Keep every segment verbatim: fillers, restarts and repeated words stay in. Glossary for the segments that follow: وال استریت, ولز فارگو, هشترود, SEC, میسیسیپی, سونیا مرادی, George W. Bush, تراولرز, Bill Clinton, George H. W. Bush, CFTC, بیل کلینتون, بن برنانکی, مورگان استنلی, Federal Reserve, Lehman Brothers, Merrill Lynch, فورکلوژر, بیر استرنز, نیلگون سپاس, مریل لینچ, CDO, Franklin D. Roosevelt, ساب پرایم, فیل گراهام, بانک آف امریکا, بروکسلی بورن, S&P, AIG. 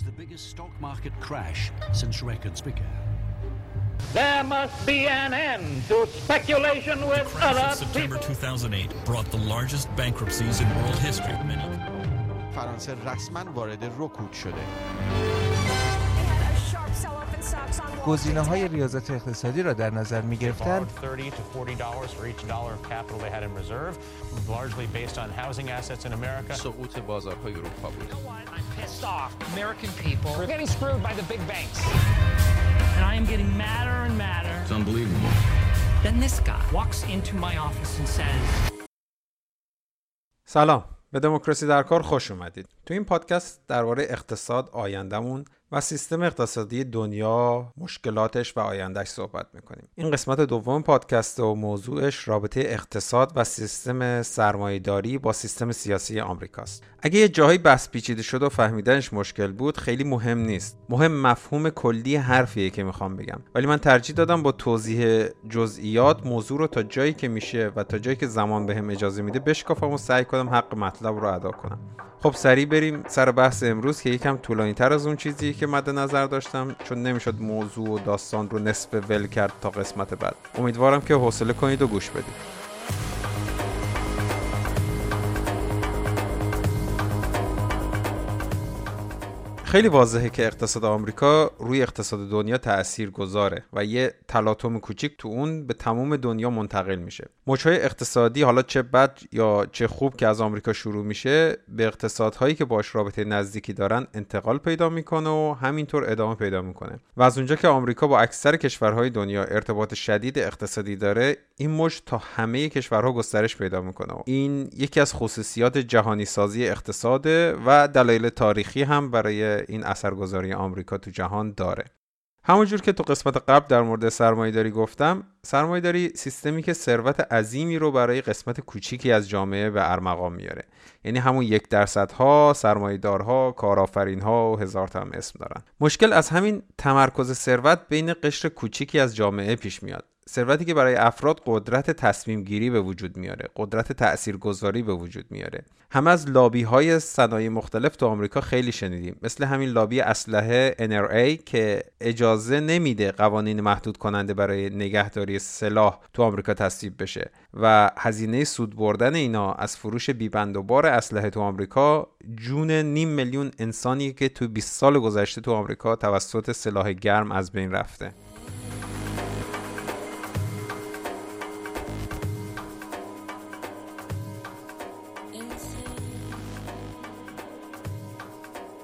was the biggest stock market crash since records began. There must be an end to speculation with other people. September two thousand eight brought the largest bankruptcies in world history. فرانسه رسما وارد رکود شده. گزینه‌های ریاضت اقتصادی را در نظر می‌گرفتند. سقوط بازارهای اروپا بود. And I am getting madder and madder. It's unbelievable. Then this guy walks into my office and says سلام، به دموکراسی در کار خوش اومدید. تو این پادکست درباره اقتصاد، آیندمون و سیستم اقتصادی دنیا، مشکلاتش و آیندهش صحبت میکنیم. این قسمت دوم پادکست و موضوعش رابطه اقتصاد و سیستم سرمایه‌داری با سیستم سیاسی آمریکاست. اگه یه جایی بحث پیچیده شد و فهمیدنش مشکل بود خیلی مهم نیست. مهم مفهوم کلی حرفیه که میخوام بگم. ولی من ترجیح دادم با توضیح جزئیات موضوع رو تا جایی که میشه و تا جایی که زمان بهم اجازه میده بشکافم و سعی کنم حق مطلب رو ادا کنم. خب سریع بریم سر بحث امروز که یکم طولانی‌تر از اون چیزی که مد نظر داشتم، چون نمیشد موضوع و داستان رو نصف ول کرد تا قسمت بعد. امیدوارم که حوصله کنید و گوش بدید. خیلی واضحه که اقتصاد آمریکا روی اقتصاد دنیا تأثیر گذاره و یه تلاطم کوچیک تو اون به تمام دنیا منتقل میشه. موج‌های اقتصادی، حالا چه بد یا چه خوب، که از آمریکا شروع میشه به اقتصادهایی که باش رابطه نزدیکی دارن انتقال پیدا میکنه و همینطور ادامه پیدا میکنه. و از اونجا که آمریکا با اکثر کشورهای دنیا ارتباط شدید اقتصادی داره، این موج تا همه کشورها گسترش پیدا میکنه. این یکی از خصوصیات جهانی سازی اقتصاد و دلایل تاریخی هم برای این اثرگذاری آمریکا تو جهان داره. همونجور که تو قسمت قبل در مورد سرمایه‌داری گفتم، سرمایه‌داری سیستمی که ثروت عظیمی رو برای قسمت کوچیکی از جامعه به ارمغان میاره. یعنی همون یک درصدها، سرمایه‌دارها، کارآفرین‌ها و هزار تا هم اسم دارن. مشکل از همین تمرکز ثروت بین قشر کوچیکی از جامعه پیش میاد. ثروتی که برای افراد قدرت تصمیم گیری به وجود میاره، قدرت تاثیرگذاری به وجود میاره. هم از لابی های صنایع مختلف تو آمریکا خیلی شنیدیم، مثل همین لابی اسلحه ان آر ای که اجازه نمیده قوانین محدود کننده برای نگهداری سلاح تو آمریکا تصویب بشه و هزینه سود بردن اینا از فروش بی بند و بار اسلحه تو آمریکا جون نیم میلیون انسانی که تو بیست سال گذشته تو آمریکا توسط سلاح گرم از بین رفته.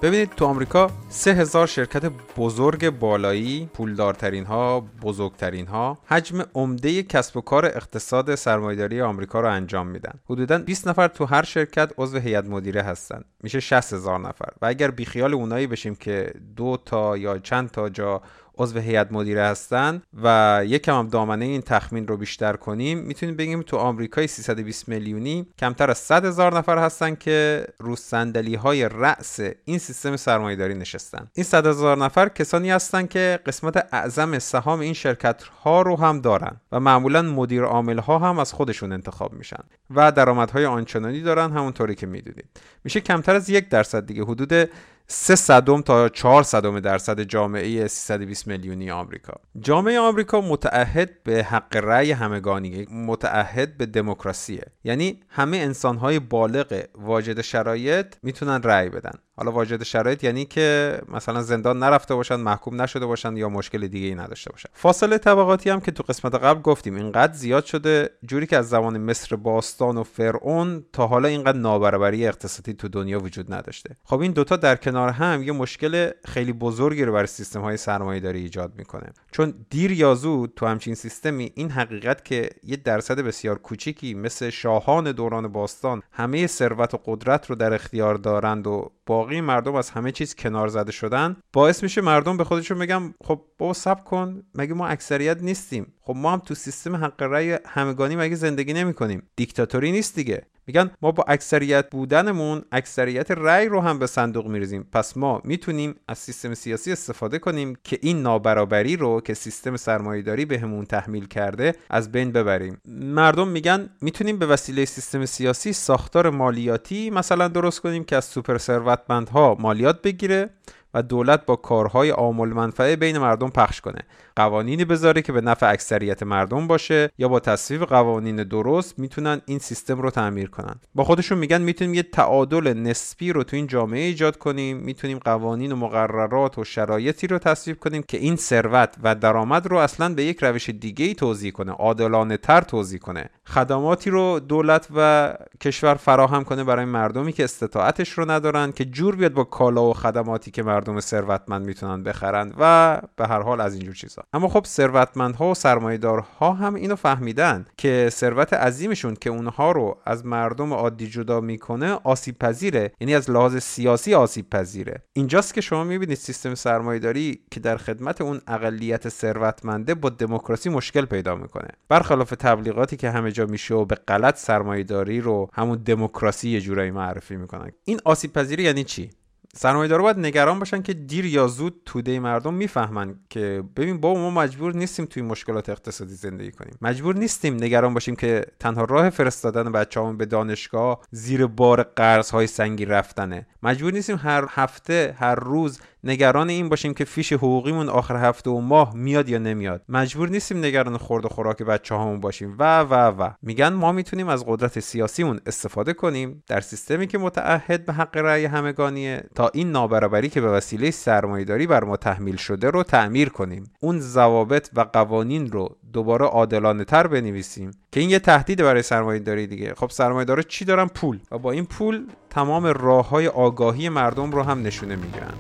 ببینید تو آمریکا سه هزار شرکت بزرگ بالایی، پولدارترین ها، بزرگترین ها، حجم عمده کسب و کار اقتصاد سرمایه‌داری آمریکا رو انجام میدن. حدوداً بیست نفر تو هر شرکت عضو هیئت مدیره هستن. میشه شصت هزار نفر. و اگر بی خیال اونایی بشیم که دو تا یا چند تا جا عضو هیئت مدیره هستن و یکم هم دامنه این تخمین رو بیشتر کنیم، میتونیم بگیم تو آمریکای سیصد و بیست میلیونی کمتر از صد هزار نفر هستن که رو صندلی‌های رأس این سیستم سرمایه‌داری نشستن. این صد هزار نفر کسانی هستن که قسمت اعظم سهام این شرکت‌ها رو هم دارن و معمولاً مدیر عامل‌ها هم از خودشون انتخاب میشن و درآمدهای آنچنانی دارن همونطوری که میدونید. میشه کمتر از یک درصد دیگه، حدود سه صدم تا چهار صدم درصد جامعه سیصد و بیست میلیونی آمریکا. جامعه آمریکا متعهد به حق رأی همگانی، متعهد به دموکراسیه. یعنی همه انسان‌های بالغ واجد شرایط میتونن رأی بدن. حالا واجد شرایط یعنی که مثلا زندان نرفته باشن، محکوم نشده باشن یا مشکل دیگه‌ای نداشته باشن. فاصله طبقاتی هم که تو قسمت قبل گفتیم اینقدر زیاد شده، جوری که از زمان مصر باستان و فرعون تا حالا اینقدر نابرابری اقتصادی تو دنیا وجود نداشته. خب این دوتا در کنار هم یه مشکل خیلی بزرگی رو برای سیستم‌های سرمایه‌داری ایجاد می‌کنه. چون دیر یا زود تو همچین سیستمی این حقیقت که یه درصد بسیار کوچیکی مثل شاهان دوران باستان همه ثروت و قدرت رو در اختیار دارند و باقی مردم از همه چیز کنار زده شدن، باعث میشه مردم به خودشون بگن خب بابا صبر کن، مگه ما اکثریت نیستیم؟ خب ما هم تو سیستم حق رأی همگانی مگه زندگی نمی‌کنیم؟ دیکتاتوری نیست دیگه. میگن ما با اکثریت بودنمون اکثریت رأی رو هم به صندوق می‌ریزیم، پس ما میتونیم از سیستم سیاسی استفاده کنیم که این نابرابری رو که سیستم سرمایه‌داری بهمون تحمیل کرده از بین ببریم. مردم میگن میتونیم به وسیله سیستم سیاسی ساختار مالیاتی مثلا درست کنیم که از سوپر ثروتمندها مالیات بگیره و دولت با کارهای عام المنفعه بین مردم پخش کنه، قوانینی بذاره که به نفع اکثریت مردم باشه، یا با تصویب قوانین درست میتونن این سیستم رو تعمیر کنن. با خودشون میگن میتونیم یه تعادل نسبی رو تو این جامعه ایجاد کنیم، میتونیم قوانین و مقررات و شرایطی رو تصویب کنیم که این ثروت و درآمد رو اصلا به یک روش دیگه‌ای توزیع کنه، عادلانه‌تر توزیع کنه، خدماتی رو دولت و کشور فراهم کنه برای مردمی که استطاعتش رو ندارن، که جور بیاد با کالا و خدماتی که مردم ثروتمند میتونن بخرن و به هر حال از این جور چیزا. اما خب ثروتمندها و سرمایه‌دارها هم اینو فهمیدن که ثروت عظیمشون که اونها رو از مردم عادی جدا میکنه آسیب پذیره، یعنی از لحاظ سیاسی آسیب پذیره. اینجاست که شما میبینید سیستم سرمایه‌داری که در خدمت اون اقلیت ثروتمنده با دموکراسی مشکل پیدا میکنه، برخلاف تبلیغاتی که همه جا میشه و به غلط سرمایه‌داری رو همون دموکراسی یه جورایی معرفی میکنن. این آسیب پذیری یعنی چی؟ سرمایه‌دارا باید نگران باشن که دیر یا زود توده مردم میفهمن که ببین بابا ما مجبور نیستیم توی مشکلات اقتصادی زندگی کنیم، مجبور نیستیم نگران باشیم که تنها راه فرستادن بچه‌هامون به دانشگاه زیر بار قرض‌های سنگین رفتنه، مجبور نیستیم هر هفته هر روز نگران این باشیم که فیش حقوقیمون آخر هفته و ماه میاد یا نمیاد، مجبور نیستیم نگران خورد و خوراک بچه‌هامون باشیم و و و میگن ما میتونیم از قدرت سیاسیمون استفاده کنیم در سیستمی که متعهد به حق رأی همگانیه تا این نابرابری که به وسیله سرمایه‌داری بر ما تحمیل شده رو تعمیر کنیم، اون ضوابط و قوانین رو دوباره عادلانه‌تر بنویسیم، که این یه تهدید برای سرمایه‌داری دیگه. خب سرمایه‌دارا چی دارن؟ پول، و با این پول تمام راه‌های آگاهی مردم رو هم نشونه میگیرن.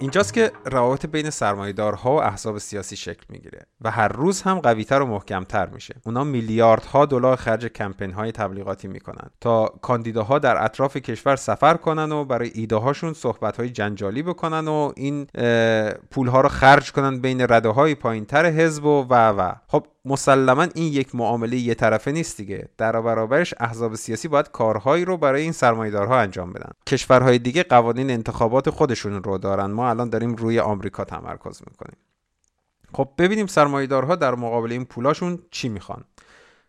اینجاست که روابط بین سرمایه‌دارها و احزاب سیاسی شکل میگیره و هر روز هم قوی‌تر و محکم‌تر میشه. اونا میلیاردها دلار خرج کمپین‌های تبلیغاتی میکنن تا کاندیداها در اطراف کشور سفر کنن و برای ایده‌هاشون صحبت‌های جنجالی بکنن و این پول‌ها رو خرج کنن بین رده‌های پایین‌تر حزب و و و. خب مسلماً این یک معامله یه طرفه نیست دیگه. در برابرش احزاب سیاسی باید کارهایی رو برای این سرمایه‌دارها انجام بدن. کشورهای دیگه قوانین انتخابات خودشون رو دارن، ما الان داریم روی آمریکا تمرکز میکنیم. خب ببینیم سرمایه‌دارها در مقابل این پولاشون چی میخوان.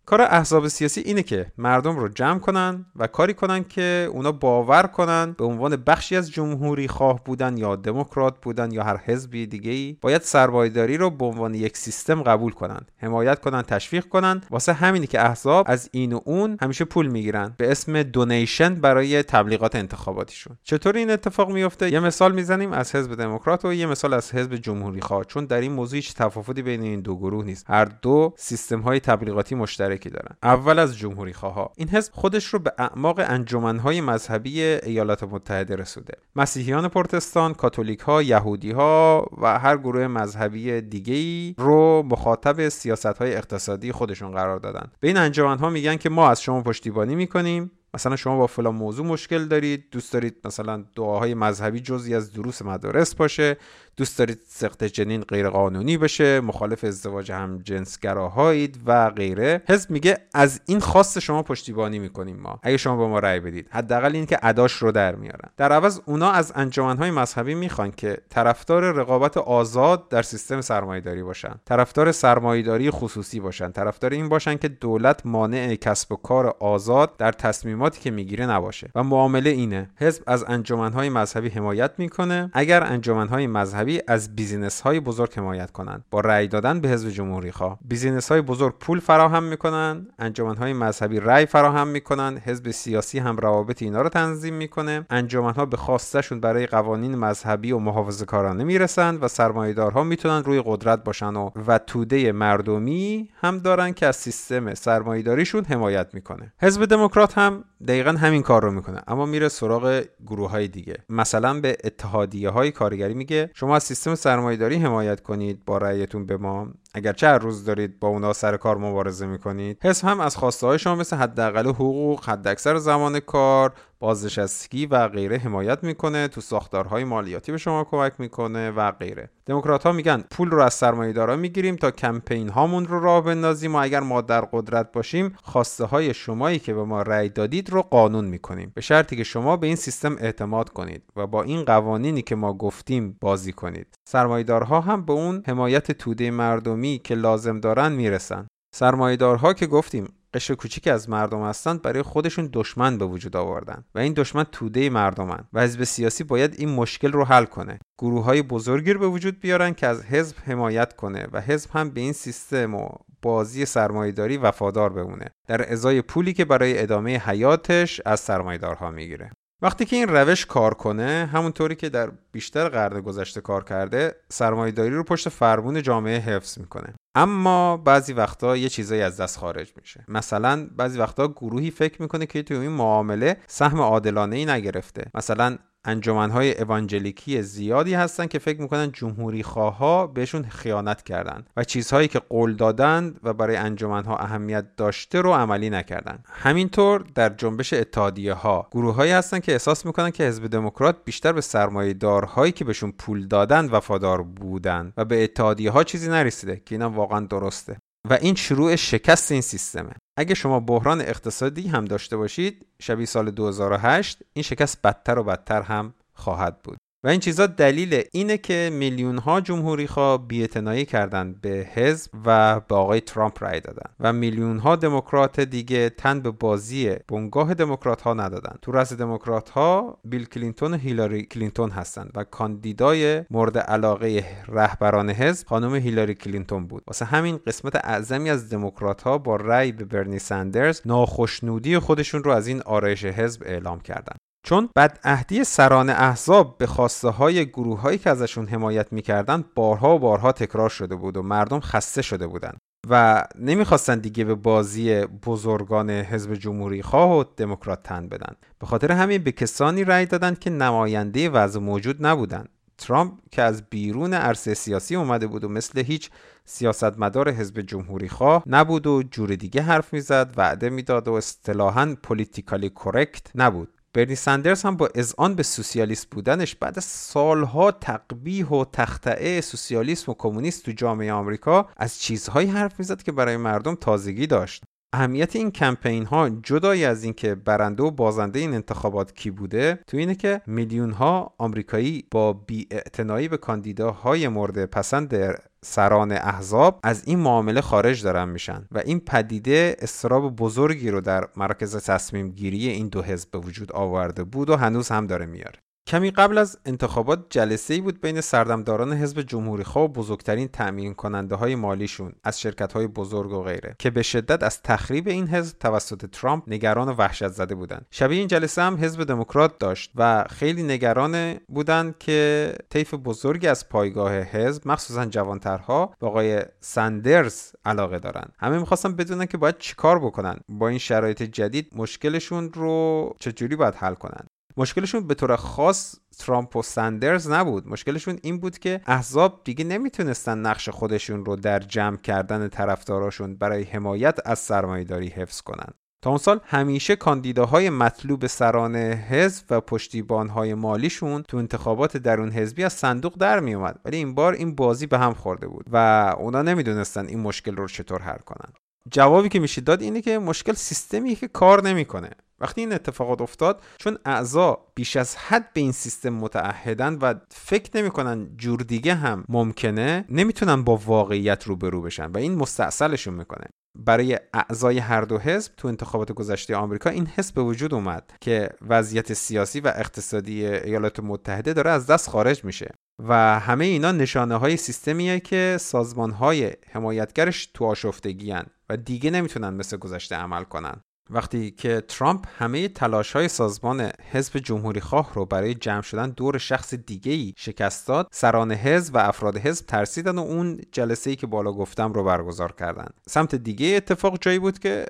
کار احزاب سیاسی اینه که مردم رو جمع کنن و کاری کنن که اونا باور کنن به عنوان بخشی از جمهوری خواه بودن یا دموکرات بودن یا هر حزبی دیگه‌ای باید سرمایه‌داری رو به عنوان یک سیستم قبول کنن، حمایت کنن، تشویق کنن. واسه همینی که احزاب از این و اون همیشه پول میگیرن به اسم دونیشن برای تبلیغات انتخاباتیشون. چطور این اتفاق میفته؟ یه مثال میزنیم از حزب دموکرات و یه مثال از حزب جمهوری خواه، چون در این موضوع هیچ تفاوتی بین این دو گروه نیست. هر دو سیستم‌های تبلیغاتی مشترک دارن. اول از جمهوری خواها، این حزب خودش رو به اعماق انجمن‌های مذهبی ایالات متحده رسوده. مسیحیان پروتستان، کاتولیک‌ها، یهودی‌ها و هر گروه مذهبی دیگه‌ای رو مخاطب سیاست‌های اقتصادی خودشون قرار دادن. به این انجمن‌ها میگن که ما از شما پشتیبانی می‌کنیم، مثلا شما با فلان موضوع مشکل دارید، دوست دارید مثلا دعاهای مذهبی جزئی از دروس مدارس باشه، دوست دارید سقط جنین غیر قانونی بشه، مخالف ازدواج همجنسگراهایید و غیره. حزب میگه از این خواست شما پشتیبانی میکنیم، ما اگه شما به ما رأی بدید حداقل این که اداش رو در میارن. در عوض اونا از انجمنهای مذهبی میخوان که طرفدار رقابت آزاد در سیستم سرمایه‌داری باشن، طرفدار سرمایه‌داری خصوصی باشن، طرفدار این باشن که دولت مانع کسب و کار آزاد در تصمیماتی که میگیره نباشه. و معامله اینه، حزب از انجمنهای مذهبی حمایت میکنه اگر انجمنهای مذهبی از بیزینس‌های بزرگ حمایت کنند با رأی دادن به حزب جمهوری‌خواه. بیزینس‌های بزرگ پول فراهم می‌کنن، انجمن‌های مذهبی رأی فراهم می‌کنن، حزب سیاسی هم روابط اینا رو تنظیم می‌کنه، انجمن‌ها به خواستشون برای قوانین مذهبی و محافظه‌کارانه میرسن و سرمایه‌دارها میتونن روی قدرت باشن و, و توده مردمی هم دارن که از سیستم سرمایه‌داریشون حمایت می‌کنه. حزب دموکرات هم دقیقاً همین کار رو می‌کنه، اما میره سراغ گروه‌های دیگه. مثلا به اتحادیه‌های کارگری میگه شما از سیستم سرمایه‌داری حمایت کنید با رأیتون به ما، اگرچه هر روز دارید با اونا سر کار مبارزه میکنید. حزب هم از خواسته‌های شما مثل حداقل حقوق، حداکثر زمان کار، بازنشستگی و غیره حمایت میکنه، تو ساختارهای مالیاتی به شما کمک میکنه و غیره. دموکرات‌ها میگن پول رو از سرمایه‌دارا میگیریم تا کمپین هامون رو راه بندازیم و اگر ما در قدرت باشیم خواسته‌های شمایی که به ما رأی دادید رو قانون میکنیم، به شرطی که شما به این سیستم اعتماد کنید و با این قوانینی که ما گفتیم بازی کنید. سرمایه‌دارها هم به اون حمایت توده مردمی که لازم دارن میرسن. سرمایه‌دارها که گفتیم قشر کوچیکی از مردم هستند برای خودشون دشمن به وجود آوردن و این دشمن توده مردمن و حزب سیاسی باید این مشکل رو حل کنه، گروه‌های بزرگی رو به وجود بیارن که از حزب حمایت کنه و حزب هم به این سیستم و بازی سرمایه‌داری وفادار بمونه در ازای پولی که برای ادامه حیاتش از سرمایه‌دارها میگیره. وقتی که این روش کار کنه، همونطوری که در بیشتر قرن گذشته کار کرده، سرمایه‌داری رو پشت فرمون جامعه حفظ میکنه. اما بعضی وقتا یه چیزایی از دست خارج میشه. مثلا بعضی وقتا گروهی فکر میکنه که توی این معامله سهم عادلانه‌ای نگرفته. مثلا انجمن‌های اوانجلیکی زیادی هستن که فکر میکنن جمهوری خواها بهشون خیانت کردن و چیزهایی که قول دادند و برای انجمن‌ها اهمیت داشته رو عملی نکردن. همینطور در جنبش اتحادیه‌ها گروه‌هایی هستن که احساس میکنن که حزب دموکرات بیشتر به سرمایه‌دارهایی که بهشون پول دادن وفادار بودن و به اتحادیه‌ها چیزی نرسیده که اینا واقعا درسته و این شروع شکست این سیستمه. اگه شما بحران اقتصادی هم داشته باشید، شبیه سال دو هزار و هشت، این شکست بدتر و بدتر هم خواهد بود. و این چیزا دلیل اینه که میلیون‌ها جمهوری‌خواه بی‌اعتنایی کردن به حزب و به آقای ترامپ رای دادن و میلیون‌ها دموکرات دیگه تن به بازی بنگاه دموکرات‌ها ندادن. تو رأس دموکرات‌ها بیل کلینتون و هیلاری کلینتون هستند و کاندیدای مورد علاقه رهبران حزب خانم هیلاری کلینتون بود. واسه همین قسمت اعظمی از دموکرات‌ها با رای به برنی سندرز ناخوشنودی خودشون رو از این آرایش حزب اعلام کردن. چون بدعهدی سران احزاب به خواسته های گروه هایی که ازشون حمایت میکردن بارها و بارها تکرار شده بود و مردم خسته شده بودن و نمیخواستن دیگه به بازی بزرگان حزب جمهوری خواه و دموکرات تن بدن. به خاطر همین به کسانی رأی دادن که نماینده وضع موجود نبودن. ترامپ که از بیرون عرصه سیاسی اومده بود و مثل هیچ سیاستمدار حزب جمهوری خواه نبود و جور دیگه حرف میزد، وعده میداد و اصطلاحاً پولیتیکالی کرکت نبود. برنی سندرز هم با اذعان به سوسیالیست بودنش بعد از سالها تقبیح و تخطئه سوسیالیسم و کمونیست تو جامعه آمریکا از چیزهایی حرف میزد که برای مردم تازگی داشت. اهمیت این کمپین ها جدای از اینکه برنده و بازنده این انتخابات کی بوده، تو اینه که میلیون ها آمریکایی با بی‌اعتنایی به کاندیداهای مورد پسند سران احزاب از این معامله خارج دارن میشن و این پدیده اضطراب بزرگی رو در مرکز تصمیم گیری این دو حزب به وجود آورده بود و هنوز هم داره میاره. کمی قبل از انتخابات جلسه‌ای بود بین سردمداران حزب جمهوری‌خواه و بزرگترین تأمین کننده های مالیشون از شرکت‌های بزرگ و غیره که به شدت از تخریب این حزب توسط ترامپ نگران و وحشت زده بودند. شبیه این جلسه هم حزب دموکرات داشت و خیلی نگران بودند که طیف بزرگی از پایگاه حزب، مخصوصاً جوانترها، به آقای سندرز علاقه دارند. همه می‌خواستن بدونن که باید چیکار بکنن، با این شرایط جدید مشکلشون رو چجوری باید حل کنن. مشکلشون به طور خاص ترامپ و سندرز نبود. مشکلشون این بود که احزاب دیگه نمیتونستن نقش خودشون رو در جمع کردن طرفداراشون برای حمایت از سرمایه‌داری حفظ کنن. تا اون سال همیشه کاندیداهای مطلوب سران حزب و پشتیبانهای مالیشون تو انتخابات درون حزبی از صندوق در می اومد، ولی این بار این بازی به هم خورده بود و اونا نمیدونستن این مشکل رو چطور حل کنن. جوابی که میشه داد اینه که مشکل سیستمیه که کار نمیکنه. وقتی این اتفاقات افتاد، چون اعضا بیش از حد به این سیستم متعهدن و فکر نمی‌کنن جور دیگه هم ممکنه، نمیتونن با واقعیت روبرو بشن و این مستاصلشون میکنه. برای اعضای هر دو حزب تو انتخابات گذشته آمریکا این حس به وجود اومد که وضعیت سیاسی و اقتصادی ایالات متحده داره از دست خارج میشه و همه اینا نشانه های سیستمیه که سازمان‌های حمایتگرش تو آشفتگی ان و دیگه نمیتونن مثل گذشته عمل کنن. وقتی که ترامپ همه تلاش‌های سازمان حزب جمهوری‌خواه رو برای جمع شدن دور شخص دیگه‌ای شکست داد، سران حزب و افراد حزب ترسیدن و اون جلسه‌ای که بالا گفتم رو برگزار کردن. سمت دیگه اتفاق جایی بود که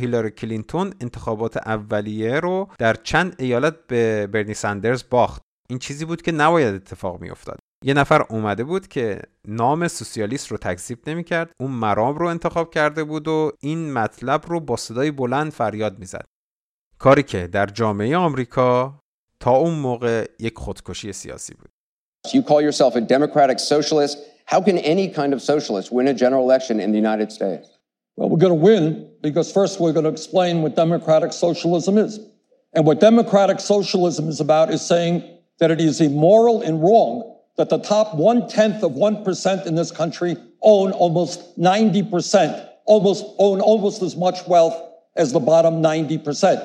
هیلاری کلینتون انتخابات اولیه رو در چند ایالت به برنی سندرز باخت. این چیزی بود که نباید اتفاق می‌افتاد. یه نفر اومده بود که نام سوسیالیست رو تکذیب نمی‌کرد، اون مرام رو انتخاب کرده بود و این مطلب رو با صدای بلند فریاد می‌زد. کاری که در جامعه آمریکا تا اون موقع یک خودکشی سیاسی بود. You call yourself a democratic socialist. How can any kind of socialist win a general election in the United States? Well, we're going to win because first we're going to explain what democratic socialism is. And what democratic socialism is about is saying that it is immoral and wrong that the top one-tenth of one percent in this country own almost ninety percent, almost own almost as much wealth as the bottom ninety percent,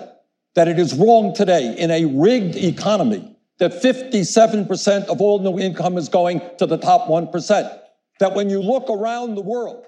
that it is wrong today in a rigged economy that fifty-seven percent of all new income is going to the top one percent, that when you look around the world.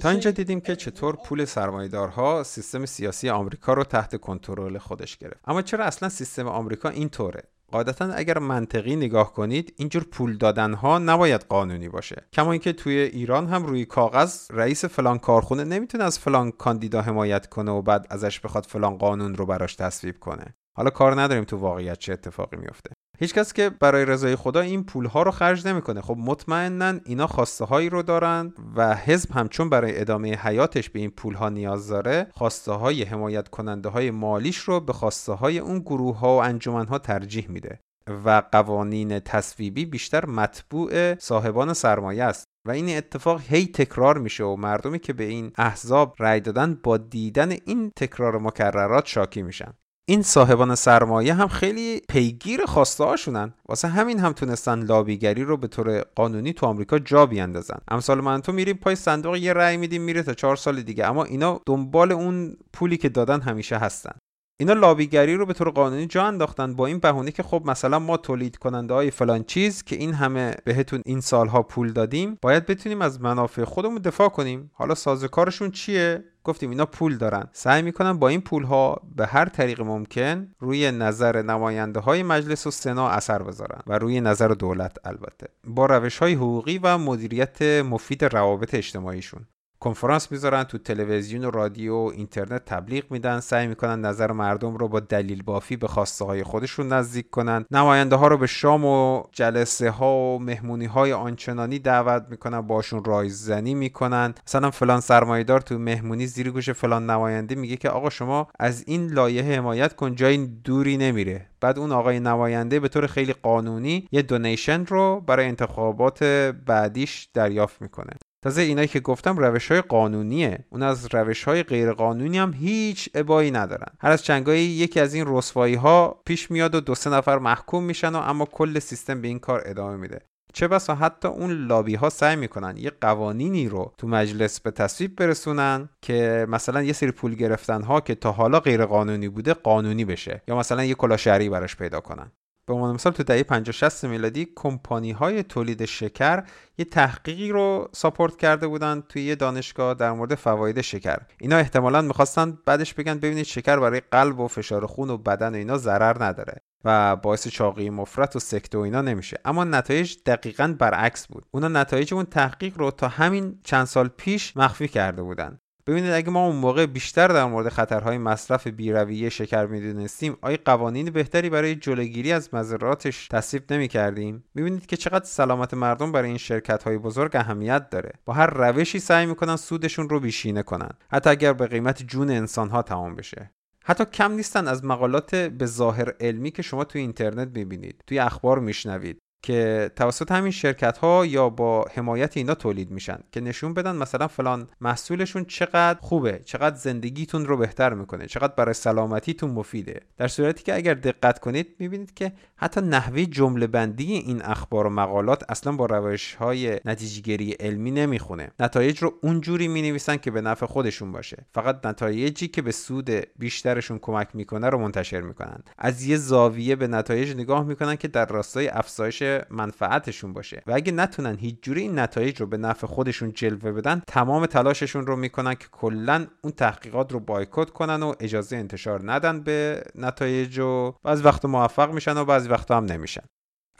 تا اینجا دیدیم که چطور پول سرمایه‌دارها سیستم سیاسی آمریکا رو تحت کنترل خودش گرفت. اما چرا اصلا سیستم آمریکا اینطوره؟ قاعدتاً اگر منطقی نگاه کنید اینجور پول دادنها نباید قانونی باشه. کما اینکه توی ایران هم روی کاغذ رئیس فلان کارخونه نمیتونه از فلان کاندیدا حمایت کنه و بعد ازش بخواد فلان قانون رو براش تصویب کنه. حالا کار نداریم تو واقعیت چه اتفاقی میفته. هیچ کس که برای رضای خدا این پولها رو خرج نمیکنه. خب مطمئناً اینا خواسته هایی رو دارن و حزب همچون برای ادامه حیاتش به این پولها نیاز داره، خواسته های حمایت کننده های مالیش رو به خواسته های اون گروه ها و انجمن ها ترجیح میده و قوانین تصویبی بیشتر مطبوع صاحبان سرمایه است و این اتفاق هی تکرار میشه و مردمی که به این احزاب رأی دادن با دیدن این تکرار مکررات شاکی میشن. این صاحبان سرمایه هم خیلی پیگیر خواسته هاشونن، واسه همین هم تونستن لابیگری رو به طور قانونی تو آمریکا جا بیاندازن. امثال من تو میریم پای صندوق یه رأی میدیم میره تا چهار سال دیگه، اما اینا دنبال اون پولی که دادن همیشه هستن. اینا لابیگری رو به طور قانونی جا انداختن با این بهونه که خب مثلا ما تولید کننده های فلان چیز که این همه بهتون این سالها پول دادیم باید بتونیم از منافع خودمون دفاع کنیم. حالا سازوکارشون چیه؟ گفتیم اینا پول دارن، سعی میکنن با این پولها به هر طریق ممکن روی نظر نماینده های مجلس و سنا اثر بذارن و روی نظر دولت، البته با روش های حقوقی و مدیریت مفید روابط اجتماعیشون. کنفرانس میذارن، تو تلویزیون و رادیو و اینترنت تبلیغ میدن، سعی میکنن نظر مردم رو با دلیل بافی به خواسته های خودشون نزدیک کنن، نماینده ها رو به شام و جلسه ها و مهمونی های آنچنانی دعوت میکنن، باشون رایزنی میکنن. مثلا فلان سرمایه‌دار تو مهمونی زیر گوش فلان نماینده میگه که آقا شما از این لایحه حمایت کن، جای دوری نمیره. بعد اون آقای نماینده به طور خیلی قانونی یه دونیشن رو برای انتخابات بعدیش دریافت میکنه. تازه اینایی که گفتم روش‌های قانونیه، اون از روش‌های غیر قانونی هم هیچ ابایی ندارن. هر از چنگایی یکی از این رسوایی‌ها پیش میاد و دو سه نفر محکوم میشن و اما کل سیستم به این کار ادامه میده. چه بسا حتی اون لابی‌ها سعی میکنن یه قوانینی رو تو مجلس به تصویب برسونن که مثلا یه سری پول گرفتن‌ها که تا حالا غیر قانونی بوده قانونی بشه، یا مثلا یه کلاه شهری براش پیدا کنن. به عنوان مثال تو دهه پنجاه شصت میلادی کمپانی‌های تولید شکر یه تحقیقی رو ساپورت کرده بودن توی یه دانشگاه در مورد فواید شکر. اینا احتمالاً می‌خواستن بعدش بگن ببینید شکر برای قلب و فشار خون و بدن و اینا ضرر نداره و باعث چاقی مفرط و سکته و اینا نمیشه، اما نتایج دقیقاً برعکس بود. اونا نتایج اون تحقیق رو تا همین چند سال پیش مخفی کرده بودن. ببینید اگه ما اون موقع بیشتر در مورد خطرهای مصرف بی‌رویه شکر می‌دونستیم، آیا قوانین بهتری برای جلوگیری از مضراتش تصویب نمی‌کردیم؟ می‌بینید که چقدر سلامت مردم برای این شرکت‌های بزرگ اهمیت داره. با هر روشی سعی می‌کنن سودشون رو بیشینه کنن، حتی اگر به قیمت جون انسان‌ها تمام بشه. حتی کم نیستن از مقالات به ظاهر علمی که شما توی اینترنت می‌بینید، توی اخبار می‌شنوید، که توسط همین شرکت‌ها یا با حمایت اینا تولید میشن که نشون بدن مثلا فلان محصولشون چقدر خوبه، چقدر زندگیتون رو بهتر میکنه، چقدر برای سلامتیتون مفیده. در صورتی که اگر دقت کنید میبینید که حتی نحوه جمله بندی این اخبار و مقالات اصلا با روش‌های نتیجه‌گیری علمی نمیخونه. نتایج رو اونجوری مینویسن که به نفع خودشون باشه، فقط نتایجی که به سود بیشترشون کمک میکنه رو منتشر میکنن. از یه زاویه به نتایج نگاه میکنن که در راستای افزایش منفعتشون باشه و اگه نتونن هیچ جوری این نتایج رو به نفع خودشون جلوه بدن، تمام تلاششون رو میکنن که کلا اون تحقیقات رو بایکوت کنن و اجازه انتشار ندن به نتایج و بعضی وقتا موفق میشن و بعضی وقتا هم نمیشن.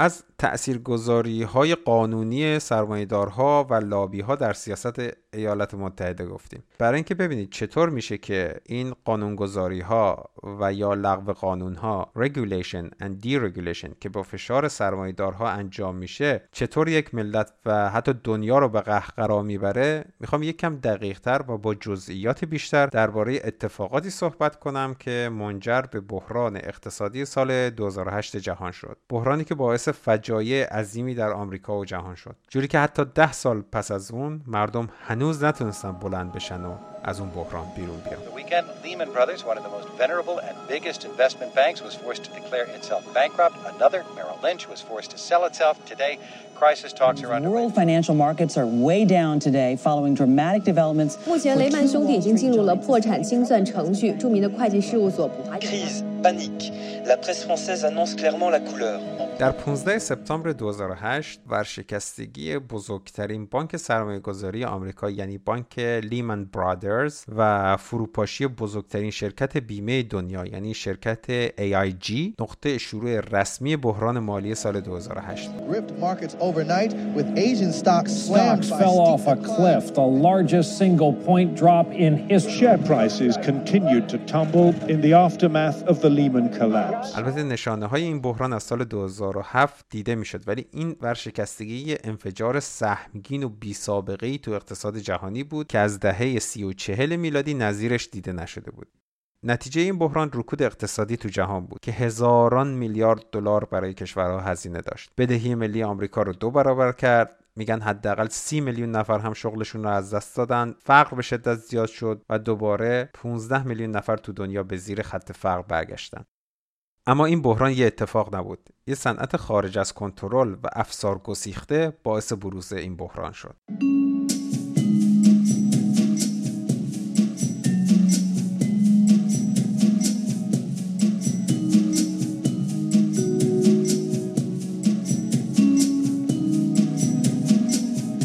از تاثیرگذاری‌های قانونی سرمایه‌دارها و لابی‌ها در سیاست ایالات متحده گفتیم، برای اینکه ببینید چطور میشه که این قانون‌گذاری‌ها و یا لغو قانون‌ها regulation and deregulation که با فشار سرمایه‌دارها انجام میشه چطور یک ملت و حتی دنیا رو به قهقرا میبره. میخوام یک کم دقیق‌تر و با جزئیات بیشتر درباره اتفاقاتی صحبت کنم که منجر به بحران اقتصادی سال دو هزار و هشت جهان شد، بحرانی که باعث فجایع عظیمی در آمریکا و جهان شد، جوری که حتی ده سال پس از اون مردم هنوز هنوز نتونستن بلند بشن و از اون بحران بیرون بیان. The weekend Lehman Brothers, one of the most venerable and biggest investment banks, was forced to declare itself bankrupt. Another, Merrill Lynch, was forced to sell itself. Today, crisis talks are underway. World financial markets are way down today following dramatic developments. 目前雷曼兄弟已经进入了破产清算程序，著名的会计事务所普华永道。Panique. La presse française annonce clairement la couleur. در پانزدهم سپتامبر دو هزار و هشت ورشکستگی بزرگترین بانک سرمایه‌گذاری آمریکا یعنی بانک لیمن برادرز و فروپاشی بزرگترین شرکت بیمه دنیا یعنی شرکت ای آی جی نقطه شروع رسمی بحران مالی سال دو هزار و هشت. Ripped markets overnight with Asian stocks slammed fell off a cliff, the largest single point drop in history. Share prices continued to tumble in the aftermath of the Lehman collapse. البته نشانه های این بحران از سال دو هزار و هفت دیده میشد، ولی این ورشکستگی انفجار سهمگین و بی سابقه‌ای تو اقتصاد جهانی بود که از دهه سی و چهل میلادی نظیرش دیده نشده بود. نتیجه این بحران رکود اقتصادی تو جهان بود که هزاران میلیارد دلار برای کشورها هزینه داشت. بدهی ملی آمریکا رو دو برابر کرد. میگن حداقل سی میلیون نفر هم شغلشون رو از دست دادن، فقر به شدت زیاد شد و دوباره پانزده میلیون نفر تو دنیا به زیر خط فقر برگشتن. اما این بحران یه اتفاق نبود. یه صنعت خارج از کنترل و افسار گسیخته باعث بروز این بحران شد.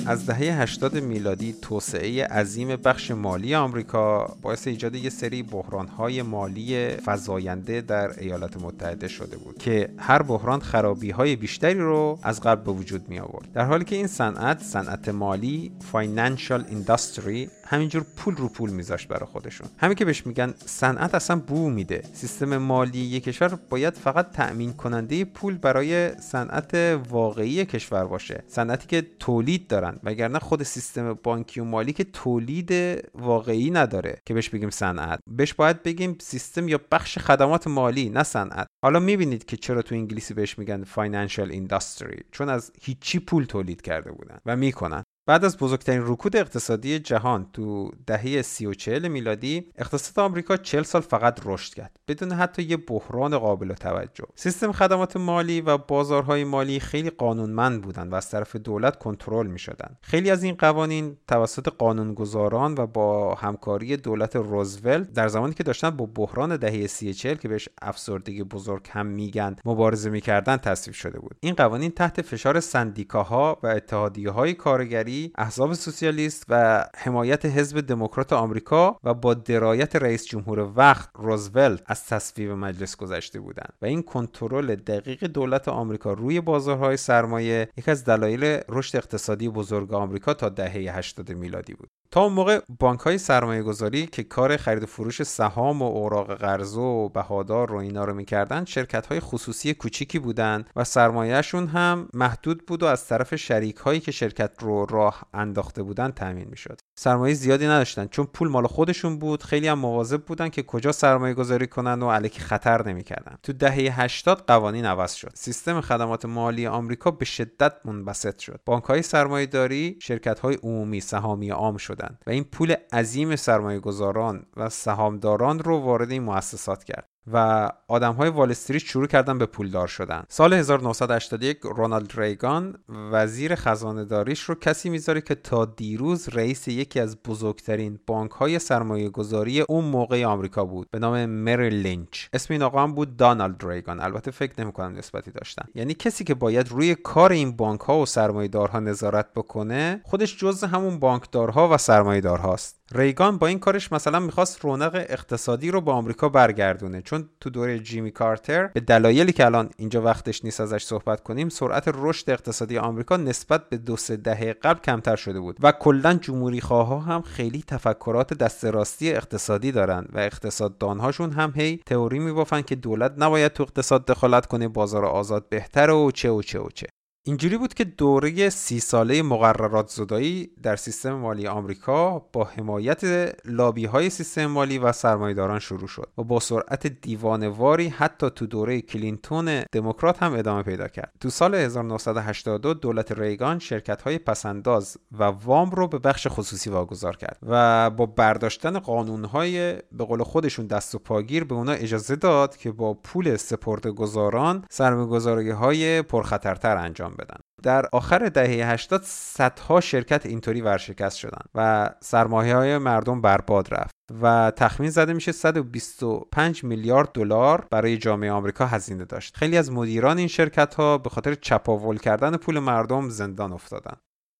از دهه هشتاد میلادی توسعه عظیم بخش مالی آمریکا باعث ایجاد یک سری بحران‌های مالی فزاینده در ایالات متحده شده بود که هر بحران خرابی‌های بیشتری رو از قبل به وجود می آورد، در حالی که این صنعت صنعت مالی فاینانشال اینداستری همینجور پول رو پول میذاشت برای خودشون. همین که بهش میگن صنعت اصلا بو میده. سیستم مالی یک کشور باید فقط تأمین کننده پول برای صنعت واقعی کشور باشه، صنعتی که تولید دارن، وگرنه خود سیستم بانکی و مالی که تولید واقعی نداره که بهش بگیم صنعت، بهش باید بگیم سیستم یا بخش خدمات مالی، نه صنعت. حالا میبینید که چرا تو انگلیسی بهش میگن فاینانشال اینداستری، چون از هیچی پول تولید کرده بودن و میکنن. بعد از بزرگترین رکود اقتصادی جهان تو دهه سی و چهل میلادی، اقتصاد آمریکا چهل سال فقط رشد کرد بدون حتی یه بحران قابل توجه. سیستم خدمات مالی و بازارهای مالی خیلی قانونمند بودن و از طرف دولت کنترل می‌شدن. خیلی از این قوانین توسط قانونگذاران و با همکاری دولت روزولت در زمانی که داشتن با بحران دهه سی و چهل که بهش افسردگی بزرگ هم میگن مبارزه می‌کردن تصویب شده بود. این قوانین تحت فشار سندیکاها و اتحادیه‌های کارگری، احزاب سوسیالیست و حمایت حزب دموکرات آمریکا و با درایت رئیس جمهور وقت روزولت از تصویب مجلس گذشته بودند و این کنترل دقیق دولت آمریکا روی بازارهای سرمایه یک از دلایل رشد اقتصادی بزرگ آمریکا تا دهه هشتاد میلادی بود. تا اون موقع بانک‌های سرمایه‌گذاری که کار خرید و فروش سهام و اوراق قرضه و بهادار رو اینا رو می‌کردن، شرکت‌های خصوصی کوچیکی بودن و سرمایه‌شون هم محدود بود و از طرف شریک‌هایی که شرکت رو راه انداخته بودن تأمین می‌شد. سرمایه زیادی نداشتن چون پول مال خودشون بود، خیلی هم مواظب بودن که کجا سرمایه‌گذاری کنن و الکی خطر نمی‌کردن. تو دهه هشتاد قوانین عوض شد. سیستم خدمات مالی آمریکا به شدت منبسط شد. بانک‌های سرمایه‌داری شرکت‌های عمومی سهامی عام شد و این پول عظیم سرمایه‌گذاران و سهامداران رو وارد این مؤسسات کرد و آدم‌های وال استریت شروع کردن به پولدار شدن. سال هزار و نهصد و هشتاد و یک رونالد ریگان وزیر خزانه داریش رو کسی میذاره که تا دیروز رئیس یکی از بزرگترین بانک‌های سرمایه‌گذاری اون موقع آمریکا بود به نام مریل لینچ. اسم این آقا هم بود دانالد ریگان. البته فکر نمی‌کنم نسبتی داشتن. یعنی کسی که باید روی کار این بانک‌ها و سرمایه‌دارها نظارت بکنه، خودش جزء همون بانکدارها و سرمایه‌دارهاست. ریگان با این کارش مثلا میخواست رونق اقتصادی رو با آمریکا برگردونه، چون تو دوره جیمی کارتر به دلایلی که الان اینجا وقتش نیست ازش صحبت کنیم، سرعت رشد اقتصادی آمریکا نسبت به دو سه دهه قبل کمتر شده بود و کلا جمهوری خواها هم خیلی تفکرات دست راستی اقتصادی دارن و اقتصاددانهاشون هم هی تئوری میبافن که دولت نباید تو اقتصاد دخالت کنه، بازار آزاد بهتره و چه و چه و چه. اینجوری بود که دوره سی ساله مقررات زدایی در سیستم مالی آمریکا با حمایت لابی‌های سیستم مالی و سرمایه‌داران شروع شد و با سرعت دیوانه‌واری حتی تو دوره کلینتون دموکرات هم ادامه پیدا کرد. تو سال هزار و نهصد و هشتاد و دو دولت ریگان شرکت‌های پسنداز و وام رو به بخش خصوصی واگذار کرد و با برداشتن قانون‌های به قول خودشون دست و پاگیر به اونا اجازه داد که با پول سپرده‌گذاران سرمایه‌گذاری‌های پرخطرتر انجام بدن. در آخر دهه هشتاد صدها شرکت اینطوری ورشکست شدند و سرمایه‌های مردم برباد رفت و تخمین زده میشه صد و بیست و پنج میلیارد دلار برای جامعه آمریکا هزینه داشت. خیلی از مدیران این شرکت‌ها به خاطر چپاول کردن پول مردم زندان افتادن.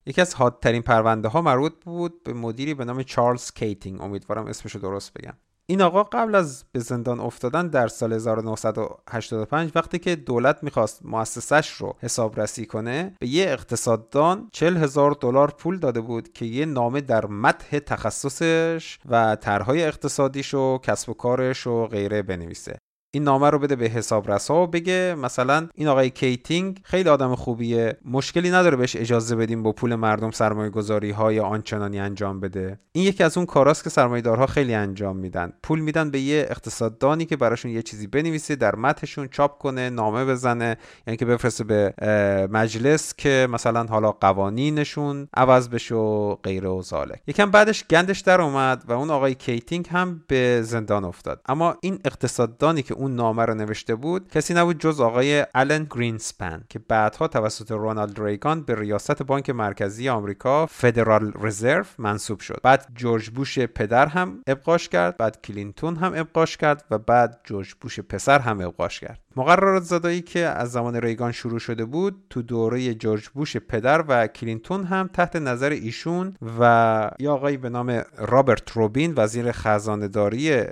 یکی از حادترین پرونده‌ها مربوط بود به مدیری به نام چارلز کیتینگ، امیدوارم اسمشو درست بگم. این آقا قبل از به زندان افتادن در سال هزار و نهصد و هشتاد و پنج وقتی که دولت میخواست مؤسسش رو حسابرسی کنه به یه اقتصاددان چهل هزار دلار پول داده بود که یه نامه در متن تخصصش و طرح‌های اقتصادیش و کسب و کارش و غیره بنویسه. این نامه رو بده به حسابرسا و بگه مثلا این آقای کیتینگ خیلی آدم خوبیه، مشکلی نداره بهش اجازه بدیم با پول مردم سرمایه‌گذاری‌های آنچنانی انجام بده. این یکی از اون کاراست که سرمایه‌دارها خیلی انجام میدن، پول میدن به یه اقتصاددانی که براشون یه چیزی بنویسه، در متنشون چاپ کنه، نامه بزنه، یعنی که بفرسته به مجلس که مثلا حالا قوانینشون عوض بشه و غیره و زالک. یکم بعدش گندش در اومد و اون آقای کیتینگ هم به زندان افتاد. اما این اقتصاددانی که اون نامه رو نوشته بود کسی نبود جز آقای آلن گرینسپن که بعدها توسط رونالد ریگان به ریاست بانک مرکزی آمریکا فدرال رزرو منصوب شد. بعد جورج بوش پدر هم ابقاش کرد، بعد کلینتون هم ابقاش کرد و بعد جورج بوش پسر هم ابقاش کرد. مقررات زدایی که از زمان ریگان شروع شده بود تو دوره جورج بوش پدر و کلینتون هم تحت نظر ایشون و یا آقایی به نام رابرت روبین وزیر خزانه‌داری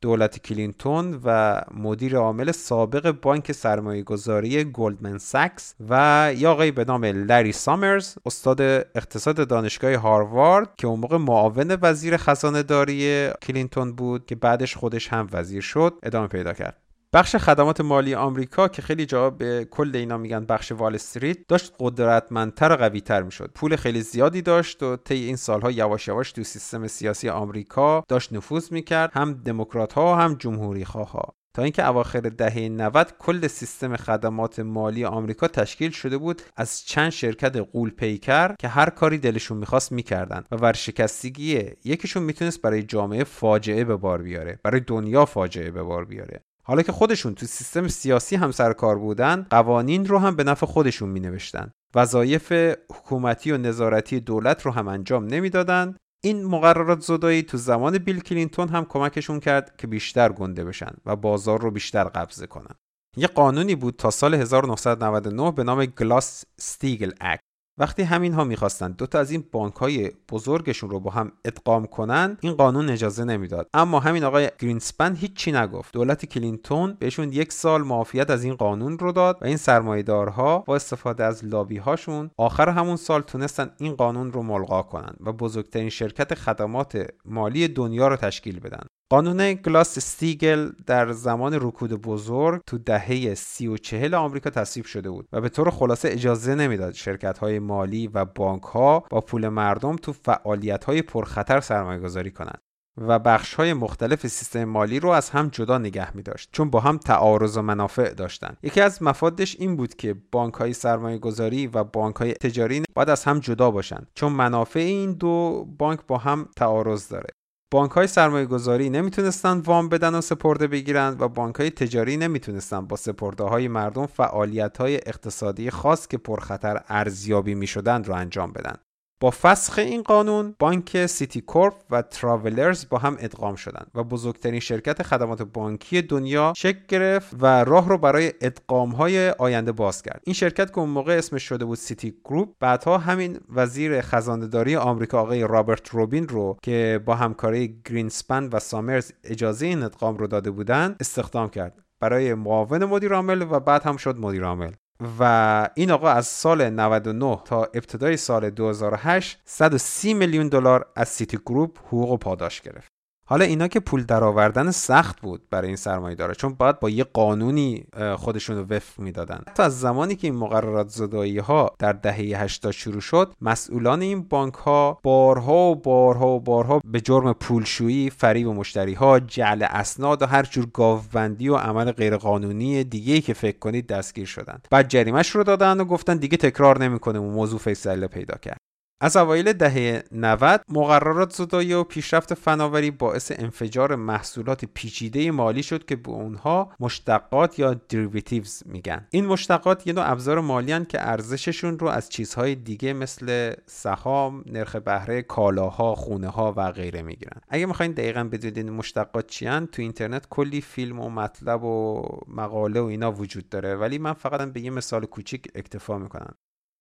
دولت کلینتون و مدیر عامل سابق بانک سرمایه‌گذاری گلدمن ساکس و یا آقایی به نام لری سامرز استاد اقتصاد دانشگاه هاروارد که اون موقع معاون وزیر خزانه‌داری کلینتون بود که بعدش خودش هم وزیر شد ادامه پیدا کرد. بخش خدمات مالی آمریکا که خیلی جا به کل اینا میگن بخش وال استریت داشت قدرتمندتر و قوی‌تر میشد. پول خیلی زیادی داشت و طی این سالها یواش یواش تو سیستم سیاسی آمریکا داشت نفوذ میکرد، هم دموکرات‌ها و هم جمهوری‌خواها. تا اینکه اواخر دهه نود کل سیستم خدمات مالی آمریکا تشکیل شده بود از چند شرکت غول پیکر که هر کاری دلشون می‌خواست می‌کردن و ورشکستگی یکیشون میتونست برای جامعه فاجعه به بار بیاره، برای دنیا فاجعه به بار بیاره. حالا که خودشون تو سیستم سیاسی هم سرکار بودن، قوانین رو هم به نفع خودشون می نوشتن. وظایف حکومتی و نظارتی دولت رو هم انجام نمی دادن. این مقررات زدایی تو زمان بیل کلینتون هم کمکشون کرد که بیشتر گنده بشن و بازار رو بیشتر قبضه کنن. یه قانونی بود تا سال هزار و نهصد و نود و نه به نام گلاس-استیگل اکت. وقتی همین ها میخواستن دوتا از این بانک های بزرگشون رو با هم ادغام کنن این قانون اجازه نمیداد، اما همین آقای گرینسپن هیچی نگفت. دولت کلینتون بهشون یک سال معافیت از این قانون رو داد و این سرمایه‌دارها با استفاده از لابی هاشون آخر همون سال تونستن این قانون رو ملغا کنن و بزرگترین شرکت خدمات مالی دنیا رو تشکیل بدن. قانون گلاس-استیگل در زمان رکود بزرگ تو دهه سی و چهل آمریکا تصویب شده بود و به طور خلاصه اجازه نمیداد شرکت‌های مالی و بانک‌ها با پول مردم تو فعالیت‌های پرخطر سرمایه‌گذاری کنند و بخش‌های مختلف سیستم مالی رو از هم جدا نگه می‌داشت چون با هم تعارض و منافع داشتن. یکی از مفادش این بود که بانک‌های سرمایه‌گذاری و بانک‌های تجاری باید از هم جدا باشن چون منافع این دو بانک با هم تعارض داره. بانک‌های سرمایه‌گذاری نمیتونستن وام بدن و سپرده بگیرن و بانک‌های تجاری نمیتونستن با سپرده‌های مردم فعالیت‌های اقتصادی خاص که پرخطر ارزیابی می‌شدند رو انجام بدن. با فسخ این قانون بانک سیتی کورپ و تراولرز با هم ادغام شدند و بزرگترین شرکت خدمات بانکی دنیا شکل گرفت و راه رو برای ادغام‌های آینده باز کرد. این شرکت که اون موقع اسمش شده بود سیتی گروپ، بعدها همین وزیر خزانداری آمریکا آقای رابرت روبین رو که با همکاری گرینسپن و سامرز اجازه این ادغام رو داده بودند استخدام کرد برای معاون مدیر عامل و بعد هم شد مدیر عامل. و این آقا از سال نود و نه تا ابتدای سال دو هزار و هشت صد و سی میلیون دلار از سیتی گروپ حقوق و پاداش گرفت. حالا اینا که پول درآوردن سخت بود برای این سرمایه‌دارا، چون باید با یه قانونی خودشون رو وفق میدادن. حتی از زمانی که این مقررات زدایی‌ها در دهه هشتاد شروع شد، مسئولان این بانک‌ها بارها و بارها و بارها به جرم پولشویی، فریب مشتری‌ها، جعل اسناد و هر جور گاوبندی و عمل غیرقانونی دیگه‌ای که فکر کنید دستگیر شدن. بعد جریمه‌اش رو دادن و گفتن دیگه تکرار نمی‌کنه، موضوع فیصله پیدا کرد. از اوایل دهه نود مقررات زدایی و پیشرفت فناوری باعث انفجار محصولات پیچیده مالی شد که به اونها مشتقات یا دریویتیوز میگن. این مشتقات یه نوع ابزار مالی ان که ارزششون رو از چیزهای دیگه مثل سهام، نرخ بهره، کالاها، خونه‌ها و غیره میگیرن. اگه میخواین دقیقاً بدونید این مشتقات چی ان، تو اینترنت کلی فیلم و مطلب و مقاله و اینا وجود داره، ولی من فقط به یه مثال کوچیک اکتفا میکنم.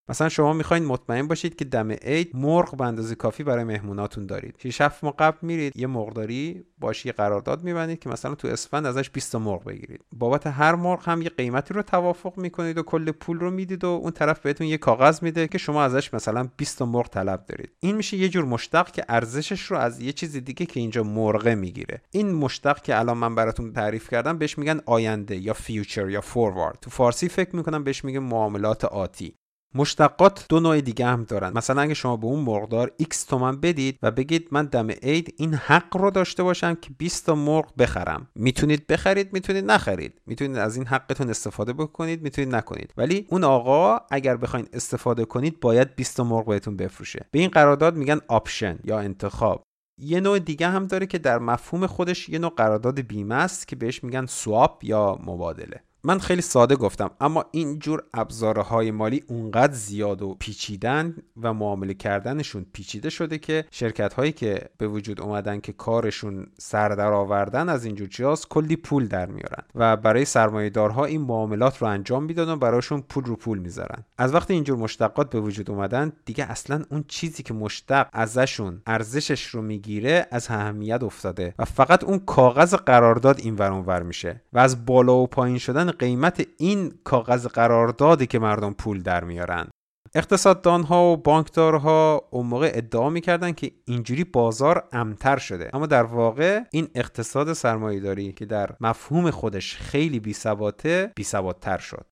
مثلا شما میخواین مطمئن باشید که دم عید مرغ به اندازه کافی برای مهموناتون دارید. شش هفت ماه قبل میرید یه مقداری باش یه قرارداد می‌بندید که مثلا تو اسفند ازش بیست مرغ بگیرید. بابت هر مرغ هم یه قیمتی رو توافق میکنید و کل پول رو میدید و اون طرف بهتون یه کاغذ میده که شما ازش مثلا بیست مرغ طلب دارید. این میشه یه جور مشتق که ارزشش رو از یه چیز دیگه که اینجا مرغه میگیره. این مشتق که الان من براتون تعریف کردم بهش میگن آینده یا فیوچر یا فوروارد. تو فارسی فکر می‌کنم بهش میگن معاملات آتی. مشتقات دو نوع دیگه هم دارن. مثلا اگه شما به اون مرغدار X تومن بدید و بگید من دم عید این حق رو داشته باشم که بیست تا مرغ بخرم، میتونید بخرید، میتونید نخرید، میتونید از این حقتون استفاده بکنید، میتونید نکنید. ولی اون آقا اگر بخواید استفاده کنید باید بیست تا مرغ بهتون بفروشه. به این قرارداد میگن آپشن یا انتخاب. یه نوع دیگه هم داره که در مفهوم خودش یه نوع قرارداد بیمه است که بهش میگن سواب یا مبادله. من خیلی ساده گفتم، اما این جور ابزارهای مالی اونقدر زیاد و پیچیدن و معامله کردنشون پیچیده شده که شرکت‌هایی که به وجود اومدن که کارشون سر در آوردن از این جور چیزاست کلی پول در میارن و برای سرمایه‌دارها این معاملات رو انجام میدن و براشون پول رو پول میذارن. از وقتی این جور مشتقات به وجود اومدن دیگه اصلاً اون چیزی که مشتق ازشون ارزشش رو میگیره از اهمیت افتاده و فقط اون کاغذ قرارداد اینور اونور میشه و از بالا و پایین شدن قیمت این کاغذ قراردادی که مردم پول در میارن. اقتصاددانها و بانکدارها اون موقع ادعا میکردن که اینجوری بازار امن‌تر شده، اما در واقع این اقتصاد سرمایه‌داری که در مفهوم خودش خیلی بی‌ثباته بی‌ثبات‌تر شد.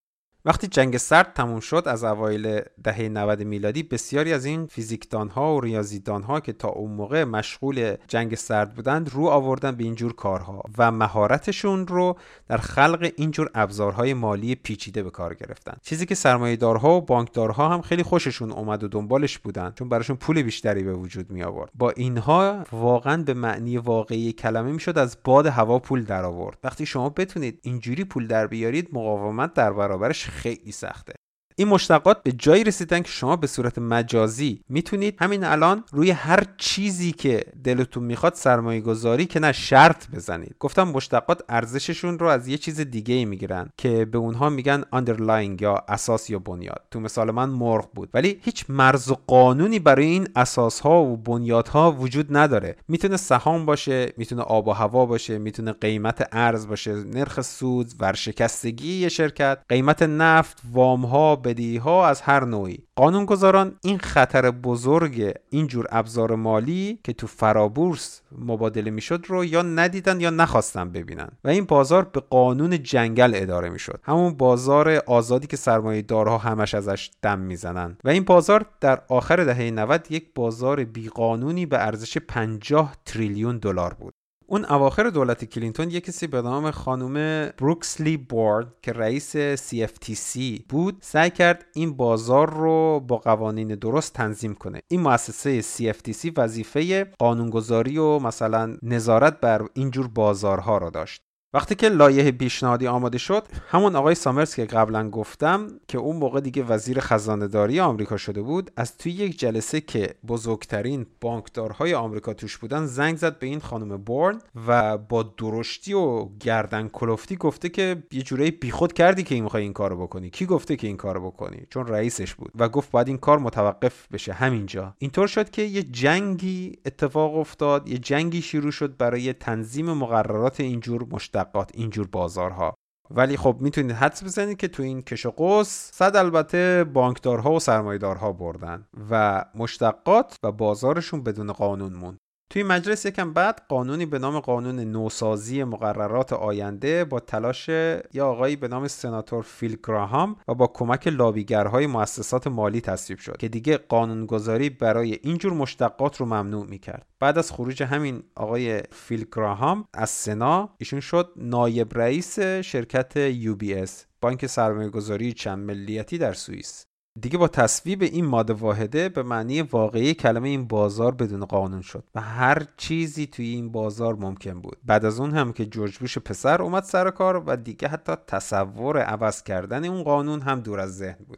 وقتی جنگ سرد تموم شد از اوایل دهه نود میلادی، بسیاری از این فیزیکدانها و ریاضیدانها که تا اون موقع مشغول جنگ سرد بودند رو آوردن به اینجور کارها و مهارتشون رو در خلق اینجور ابزارهای مالی پیچیده به کار گرفتن. چیزی که سرمایه‌دارها و بانکدارها هم خیلی خوششون اومد و دنبالش بودن، چون براشون پول بیشتری به وجود می آورد. با اینها واقعا به معنی واقعی کلمه میشد از باد هوا پول در آورد. وقتی شما بتونید اینجوری پول در بیارید، مقاومت در برابرش خیلی سخته. این مشتقات به جایی رسیدن که شما به صورت مجازی میتونید همین الان روی هر چیزی که دلتون میخواد سرمایه گذاری که نه شرط بزنید. گفتم مشتقات ارزششون رو از یه چیز دیگه میگیرن که به اونها میگن underlying یا اساس یا بنیاد. تو مثال من مرغ بود، ولی هیچ مرز و قانونی برای این اساس ها و بنیاد ها وجود نداره. میتونه سهام باشه، میتونه آب و هوا باشه، میتونه قیمت ارز باشه، نرخ سود، ورشکستگی یه شرکت، قیمت نفت، وام ها، بدیها از هر نوعی. قانونگذاران این خطر بزرگ اینجور ابزار مالی که تو فرابورس مبادله میشد رو یا ندیدن یا نخواستن ببینن و این بازار به قانون جنگل اداره میشد، همون بازار آزادی که سرمایه‌دارها همش ازش دم میزنن. و این بازار در آخر دهه نود یک بازار بیقانونی به ارزش پنجاه تریلیون دلار بود. اون اواخر دولت کلینتون یک کسی به نام خانم بروکسلی بورن که رئیس سی اف تی سی بود سعی کرد این بازار رو با قوانین درست تنظیم کنه. این مؤسسه سی اف تی سی وظیفه قانونگذاری و مثلا نظارت بر اینجور بازارها رو داشت. وقتی که لایحه پیشنهادی آماده شد، همون آقای سامرز که قبلا گفتم که اون موقع دیگه وزیر خزانه داری آمریکا شده بود، از توی یک جلسه که بزرگترین بانکدارهای آمریکا توش بودن زنگ زد به این خانم بورن و با درشتی و گردن کلفتی گفته که یه جوری بیخود کردی که می‌خوای این کارو بکنی. کی گفته که این کارو بکنی؟ چون رئیسش بود و گفت باید این کار متوقف بشه همینجا. اینطور شد که یه جنگی اتفاق افتاد، یه جنگی شروع شد برای تنظیم مقررات اینجور مشتق اینجور بازارها. ولی خب میتونید حدس بزنید که تو این کش و قوس صد البته بانکدارها و سرمایه‌دارها بردن و مشتقات و بازارشون بدون قانون موند. توی مجلس یکم بعد قانونی به نام قانون نوسازی مقررات آینده با تلاش یا آقایی به نام سناتور فیل گراهام و با کمک لابیگرهای مؤسسات مالی تصویب شد که دیگه قانونگذاری برای اینجور مشتقات رو ممنوع میکرد. بعد از خروج همین آقای فیل گراهام از سنا، ایشون شد نایب رئیس شرکت یو بی اس، بانک سرمایه‌گذاری چند ملیتی در سوئیس. دیگه با تصویب این ماده واحده به معنی واقعی کلمه این بازار بدون قانون شد و هر چیزی توی این بازار ممکن بود. بعد از اون هم که جورج بوش پسر اومد سر کار و دیگه حتی تصور عوض کردن اون قانون هم دور از ذهن بود.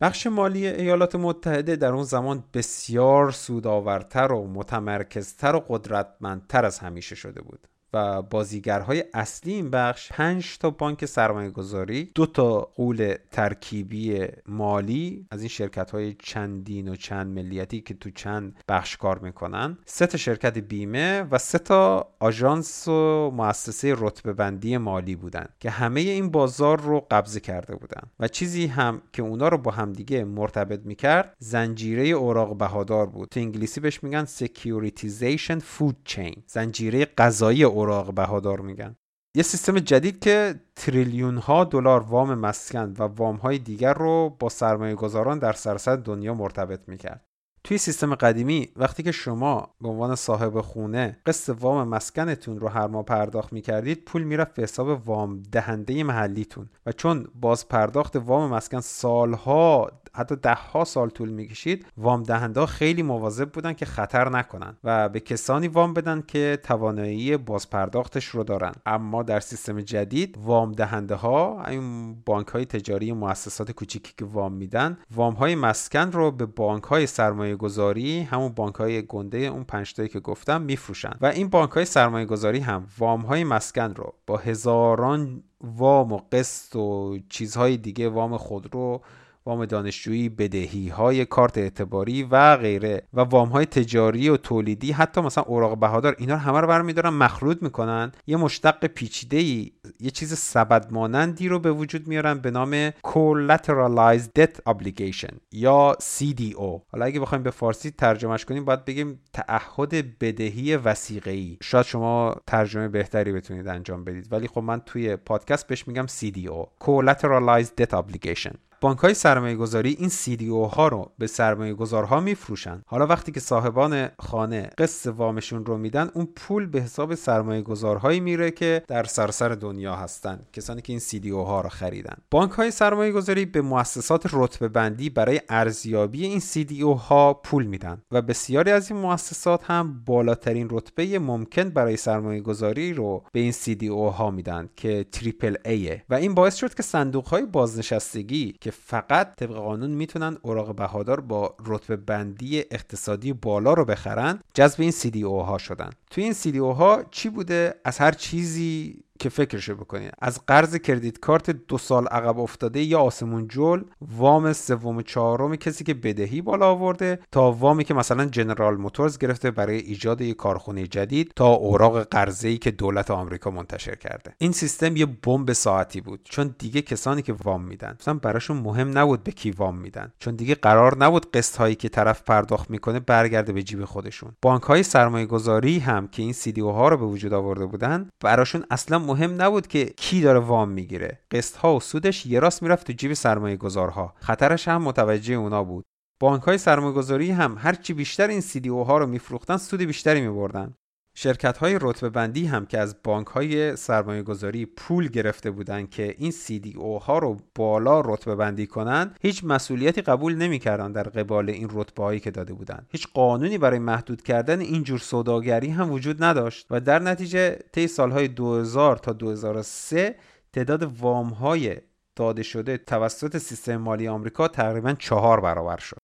بخش مالی ایالات متحده در اون زمان بسیار سودآورتر و متمرکزتر و قدرتمندتر از همیشه شده بود و بازیگرهای اصلی این بخش پنج تا بانک سرمایه‌گذاری، دو تا قول ترکیبی مالی از این شرکت‌های چندین و چند ملیتی که تو چند بخش کار میکنن، سه تا شرکت بیمه و سه تا آژانس و مؤسسه رتبه‌بندی مالی بودن که همه این بازار رو قبضه کرده بودن و چیزی هم که اونا رو با همدیگه مرتبط میکرد زنجیره اوراق بهادار بود. تو انگلیسی بهش میگن سکیوریتیزیشن فود چین، زنجیره غذایی اوراق بهادار میگن. یه سیستم جدید که تریلیون ها دلار وام مسکن و وام های دیگر رو با سرمایه گذاران در سراسر دنیا مرتبط میکرد. توی سیستم قدیمی وقتی که شما به عنوان صاحب خونه قسط وام مسکنتون رو هر ماه پرداخت میکردید، پول میرفت به حساب وام دهنده محلیتون و چون باز پرداخت وام مسکن سالها حتی ده ها سال طول میکشید، وام دهنده ها خیلی مواظب بودن که خطر نکنن و به کسانی وام بدن که توانایی باز پرداختش رو دارن. اما در سیستم جدید وام دهنده ها، این بانک های تجاری، مؤسسات کوچیکی که وام میدن، وام های مسکن رو به بانک های سرمایه گذاری، همون بانک‌های گنده اون پنج تایی که گفتم، میفروشن و این بانک‌های سرمایه‌گذاری هم وام‌های مسکن رو با هزاران وام و قسط و چیزهای دیگه، وام خودرو، وام دانشجویی، بدهی‌های کارت اعتباری و غیره و وام‌های تجاری و تولیدی، حتی مثلا اوراق بهادار، اینا رو همه رو برمی‌دارن مخلوط می‌کنن، یه مشتق پیچیده‌ای، یه چیز سبدمانندی رو به وجود میارن به نام collateralized debt obligation یا سی دی او. حالا اگه بخوایم به فارسی ترجمهش کنیم باید بگیم تعهد بدهی وثیقه‌ای. شاید شما ترجمه بهتری بتونید انجام بدید، ولی خب من توی پادکست بهش میگم سی دی او، collateralized debt obligation. بانک‌های سرمایه‌گذاری این سی دی او ها رو به سرمایه‌گذارها میفروشن. حالا وقتی که صاحبان خانه قسط وامشون رو میدن، اون پول به حساب سرمایه‌گذارهایی میره که در سراسر دنیا هستن، کسانی که این سی دی او ها رو خریدن. بانک‌های سرمایه‌گذاری به مؤسسات رتبه‌بندی برای ارزیابی این سی دی او ها پول میدن و بسیاری از این مؤسسات هم بالاترین رتبه ممکن برای سرمایه‌گذاری رو به این سی دی او ها میدن که تریپل ایه و این باعث شد که صندوق‌های بازنشستگی که فقط طبق قانون میتونن اوراق بهادار با رتبه بندی اقتصادی بالا رو بخرن، جذب این سی دی او ها شدن. توی این سی دی او ها چی بوده؟ از هر چیزی که فکرشو بکنین، از قرض کردیت کارت دو سال عقب افتاده یا آسمون جل، وام سوم و چهارم کسی که بدهی بالا آورده، تا وامی که مثلا جنرال موتورز گرفته برای ایجاد یک کارخونه جدید، تا اوراق قرضه‌ای که دولت آمریکا منتشر کرده. این سیستم یه بمب ساعتی بود، چون دیگه کسانی که وام میدن مثلا براشون مهم نبود به کی وام میدن، چون دیگه قرار نبود قسط هایی که طرف پرداخت میکنه برگرده به جیب خودشون. بانک های سرمایه گذاری هم که این سی دی او ها رو به وجود آورده بودن، براشون اصلا مهم نبود که کی داره وام میگیره، قسط ها و سودش یه راست میرفت تو جیب سرمایه گذارها، خطرش هم متوجه اونا بود. بانک های سرمایه گذاری هم هرچی بیشتر این سی دی او ها رو میفروختن سود بیشتری میبردن. شرکت های رتبه بندی هم که از بانک های سرمایه گذاری پول گرفته بودن که این سی دی او ها رو بالا رتبه بندی کنن، هیچ مسئولیتی قبول نمی کردن در قبال این رتبه هایی که داده بودن. هیچ قانونی برای محدود کردن این جور سوداگری هم وجود نداشت و در نتیجه طی سالهای دو هزار تا دو هزار و سه تعداد وام های داده شده توسط سیستم مالی آمریکا تقریباً چهار برابر شد.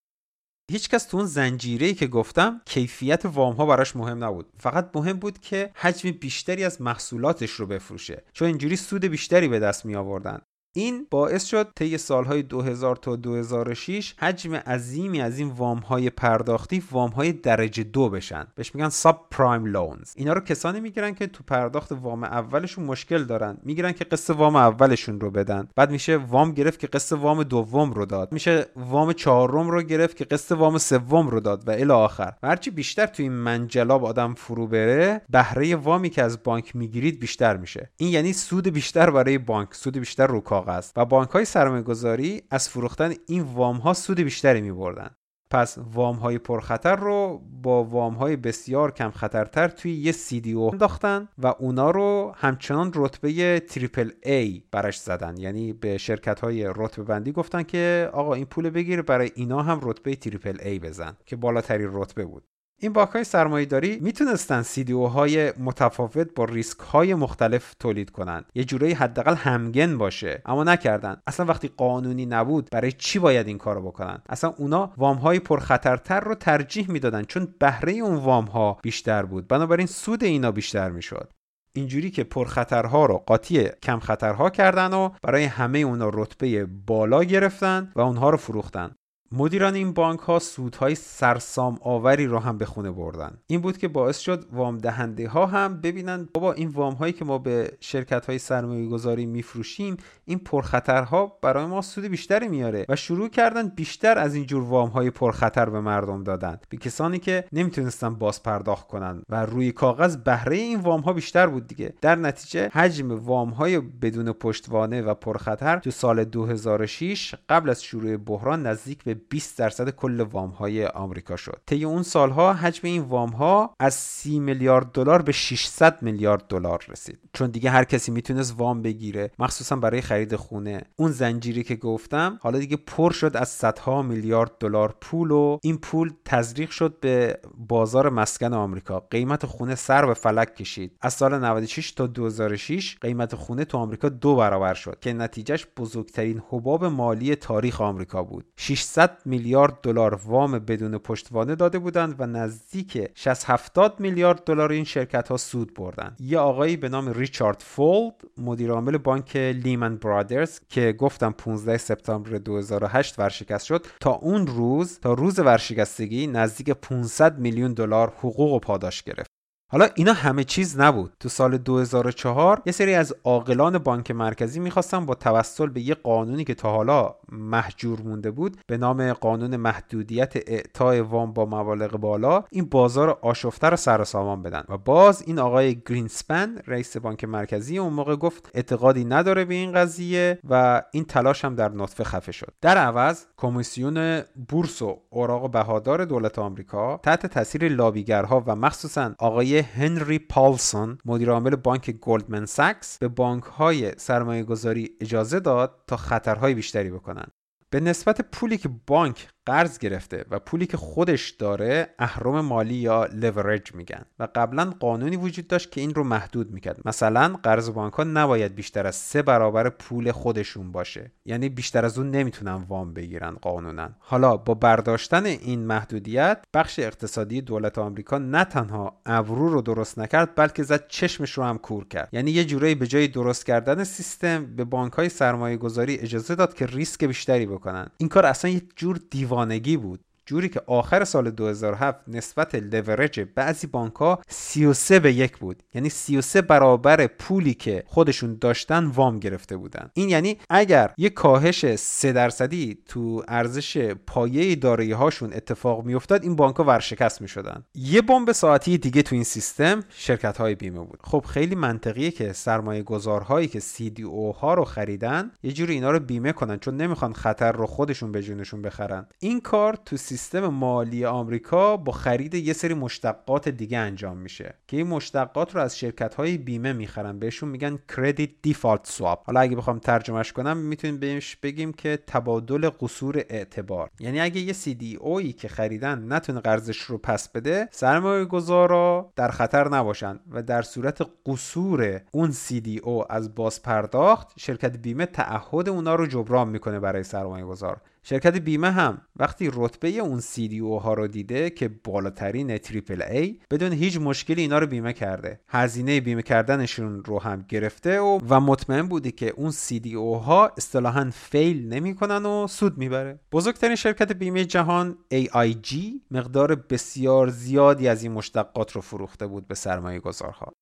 هیچ کس تو اون زنجیره‌ای که گفتم کیفیت وام‌ها براش مهم نبود، فقط مهم بود که حجم بیشتری از محصولاتش رو بفروشه، چون اینجوری سود بیشتری به دست می آوردن. این باعث شد طی سالهای دو هزار تا دو هزار و شش حجم عظیمی از این وام‌های پرداختی وام‌های درجه دو بشن، بهش میگن ساب پرایم لونز. اینا رو کسانی میگیرن که تو پرداخت وام اولشون مشکل دارن، میگیرن که قسط وام اولشون رو بدن، بعد میشه وام گرفت که قسط وام دوم رو داد، میشه وام چهارم رو گرفت که قسط وام سوم رو داد و الی آخر. هرچی بیشتر تو این منجلاب آدم فرو بره، بهره وامی که از بانک میگیرید بیشتر میشه. این یعنی سود بیشتر برای بانک، سود بیشتر رو کاغذ، و بانک‌های سرمایه‌گذاری از فروختن این وام‌ها سود بیشتری می‌بردن. پس وام‌های پرخطر رو با وام‌های بسیار کم خطرتر توی یه سی دی او انداختن و اونا رو همچنان رتبه تریپل ای برش زدن، یعنی به شرکت‌های رتبه بندی گفتن که آقا این پول بگیر، برای اینا هم رتبه تریپل ای بزن که بالاترین رتبه بود. این بانک‌های سرمایه‌داری میتونستن سی دی اوهای متفاوت با ریسک‌های مختلف تولید کنن، یه جورایی حداقل همگن باشه، اما نکردن. اصلا وقتی قانونی نبود برای چی باید این کارو بکنن؟ اصلا اونا وام‌های پرخطرتر رو ترجیح میدادن چون بهره اون وام‌ها بیشتر بود، بنابراین سود اینا بیشتر میشد. اینجوری که پرخطرها رو قاطی کم خطرها کردن و برای همه اونا رتبه بالا گرفتن و اونها رو فروختن. مدیران این بانک ها سودهای سرسام آوری رو هم به خونه بردن. این بود که باعث شد وام دهنده ها هم ببینن بابا این وام هایی که ما به شرکت های سرمایه گذاری میفروشیم، این پرخطرها برای ما سود بیشتری میاره، و شروع کردن بیشتر از این جور وام های پرخطر به مردم دادن، به کسانی که نمیتونستن باز پرداخت کنن، و روی کاغذ بهره این وام ها بیشتر بود دیگه. در نتیجه حجم وام های بدون پشتوانه و پرخطر تو سال دو هزار و شش قبل از شروع بحران نزدیک به بیست درصد کل وام‌های آمریکا شد. طی اون سال‌ها حجم این وام‌ها از سی میلیارد دلار به ششصد میلیارد دلار رسید. چون دیگه هر کسی میتونست وام بگیره، مخصوصا برای خرید خونه. اون زنجیری که گفتم حالا دیگه پر شد از صدها میلیارد دلار پول، و این پول تزریق شد به بازار مسکن آمریکا. قیمت خونه سر به فلک کشید. از سال نود و شش تا دو هزار و شش قیمت خونه تو آمریکا دو برابر شد که نتیجهش بزرگترین حباب مالی تاریخ آمریکا بود. ششصد میلیارد دلار وام بدون پشتوانه داده بودند و نزدیک شصت هفتاد میلیارد دلار این شرکت ها سود بردن. یه آقایی به نام ریچارد فولد، مدیر عامل بانک لیمن برادرز که گفتم پانزده سپتامبر دو هزار و هشت ورشکست شد، تا اون روز، تا روز ورشکستگی، نزدیک پانصد میلیون دلار حقوق و پاداش گرفت. حالا اینا همه چیز نبود. تو سال دو هزار و چهار یه سری از عاقلان بانک مرکزی میخواستن با توسل به یه قانونی که تا حالا مهجور مونده بود به نام قانون محدودیت اعطای وام با مبالغ بالا، این بازار آشفته رو سر و سامان بدن. و باز این آقای گرینسپن، رئیس بانک مرکزی اون موقع، گفت اعتقادی نداره به این قضیه، و این تلاش هم در نطفه خفه شد. در عوض کمیسیون بورس و اوراق بهادار دولت آمریکا تحت تاثیر لابیگرها و مخصوصا آقای هنری پالسون، مدیر عامل بانک گلدمن ساکس، به بانک‌های سرمایه‌گذاری اجازه داد تا خطرهای بیشتری بکنن. به نسبت پولی که بانک قرض گرفته و پولی که خودش داره، اهرم مالی یا leverage میگن، و قبلا قانونی وجود داشت که این رو محدود میکرد. مثلا قرض بانک‌ها نباید بیشتر از سه برابر پول خودشون باشه، یعنی بیشتر از اون نمیتونن وام بگیرن قانونا. حالا با برداشتن این محدودیت، بخش اقتصادی دولت آمریکا نه تنها ابرو رو درست نکرد، بلکه زد چشمش رو هم کور کرد. یعنی یه جورایی به جای درست کردن سیستم، به بانک‌های سرمایه‌گذاری اجازه داد که ریسک بیشتری بکنن. این کار اصلا یه جور دیو وانگی بود، جوری که آخر سال دو هزار و هفت نسبت لیورج بعضی بانک‌ها سی و سه به یک بود، یعنی سی و سه برابر پولی که خودشون داشتن وام گرفته بودن. این یعنی اگر یک کاهش سه درصدی تو ارزش پایه دارایی‌هاشون اتفاق می‌افتاد، این بانک‌ها ورشکست می‌شدن. یه بمب ساعتی دیگه تو این سیستم شرکت‌های بیمه بود. خب خیلی منطقیه که سرمایه‌گذارهایی که سی دی او ها رو خریدن یه جوری اینا رو بیمه کنن، چون نمی‌خوان خطر رو خودشون به جونشون بخرن. این کار تو سیستم مالی آمریکا با خرید یه سری مشتقات دیگه انجام میشه که این مشتقات رو از شرکت‌های بیمه میخرن، بهشون میگن کردیت دیفالت سواب. حالا اگه بخوام ترجمهش کنم میتونیم بهش بگیم که تبادل قصور اعتبار. یعنی اگه یه سی دی اویی که خریدن نتونه قرضش رو پس بده، سرمایه‌گذارا در خطر نباشن و در صورت قصور اون سی دی او از باز پرداخت، شرکت بیمه تعهد اونا رو جبران میکنه برای سرمایه‌گذار. شرکت بیمه هم وقتی رتبه اون سی دی او ها رو دیده که بالاترین تریپل ای، بدون هیچ مشکلی اینا رو بیمه کرده، هزینه بیمه کردنشون رو هم گرفته و و مطمئن بوده که اون سی دی او ها اصطلاحاً فیل نمی‌کنن و سود میبره. بزرگترین شرکت بیمه جهان ای آی جی مقدار بسیار زیادی از این مشتقات رو فروخته بود به سرمایه‌گذارها.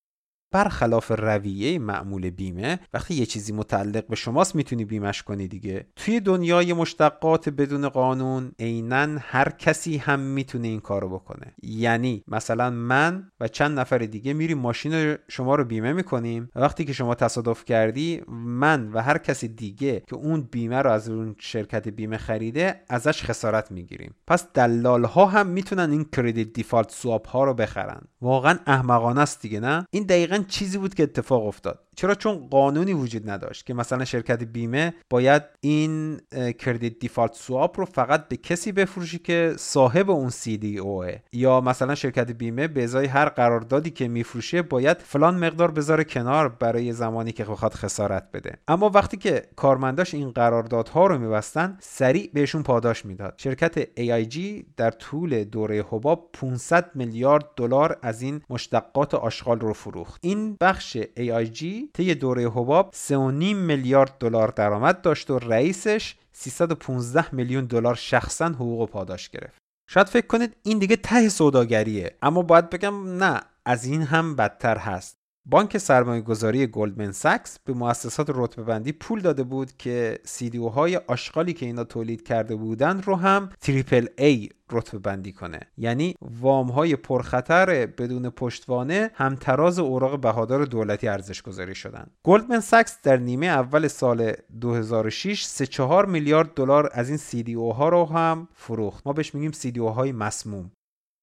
برخلاف رویه معمول بیمه، وقتی یه چیزی متعلق به شماست میتونی بیمش کنی دیگه. توی دنیای مشتقات بدون قانون عیناً هر کسی هم میتونه این کارو بکنه. یعنی مثلا من و چند نفر دیگه میریم ماشین شما رو بیمه میکنیم، وقتی که شما تصادف کردی، من و هر کسی دیگه که اون بیمه رو از اون شرکت بیمه خریده ازش خسارت میگیریم. پس دلال ها هم میتونن این کردیت دیفالت سواب ها رو بخرن. واقعا احمقانه است دیگه، نه؟ این دقیقاً چیزی بود که اتفاق افتاد. چرا؟ چون قانونی وجود نداشت که مثلا شرکت بیمه باید این کردیت دیفالت سواب رو فقط به کسی بفروشی که صاحب اون سی دی اوه، یا مثلا شرکت بیمه به ازای هر قراردادی که میفروشه باید فلان مقدار بذاره کنار برای زمانی که بخواد خسارت بده. اما وقتی که کارمنداش این قراردادها رو میبستن، سریع بهشون پاداش میداد. شرکت ای آی جی در طول دوره حباب پانصد میلیارد دلار از این مشتقات آشغال رو فروخت. این بخش ای آی جی طی دوره حباب سه و نیم میلیارد دلار درآمد داشت و رئیسش سیصد و پانزده میلیون دلار شخصاً حقوق و پاداش گرفت. شاید فکر کنید این دیگه ته سوداگریه، اما باید بگم نه، از این هم بدتر هست. بانک سرمایه‌گذاری گلدمن ساکس به مؤسسات رتبه‌بندی پول داده بود که سی دی اوهای آشغالی که اینا تولید کرده بودن رو هم تریپل ای رتبه‌بندی کنه. یعنی وام‌های پرخطر بدون پشتوانه همتراز اوراق بهادار دولتی ارزش گذاری شدن. گلدمن ساکس در نیمه اول سال دو هزار و شش سه و چهار میلیارد دلار از این سی دی اوها رو هم فروخت. ما بهش میگیم سی دی اوهای مسموم.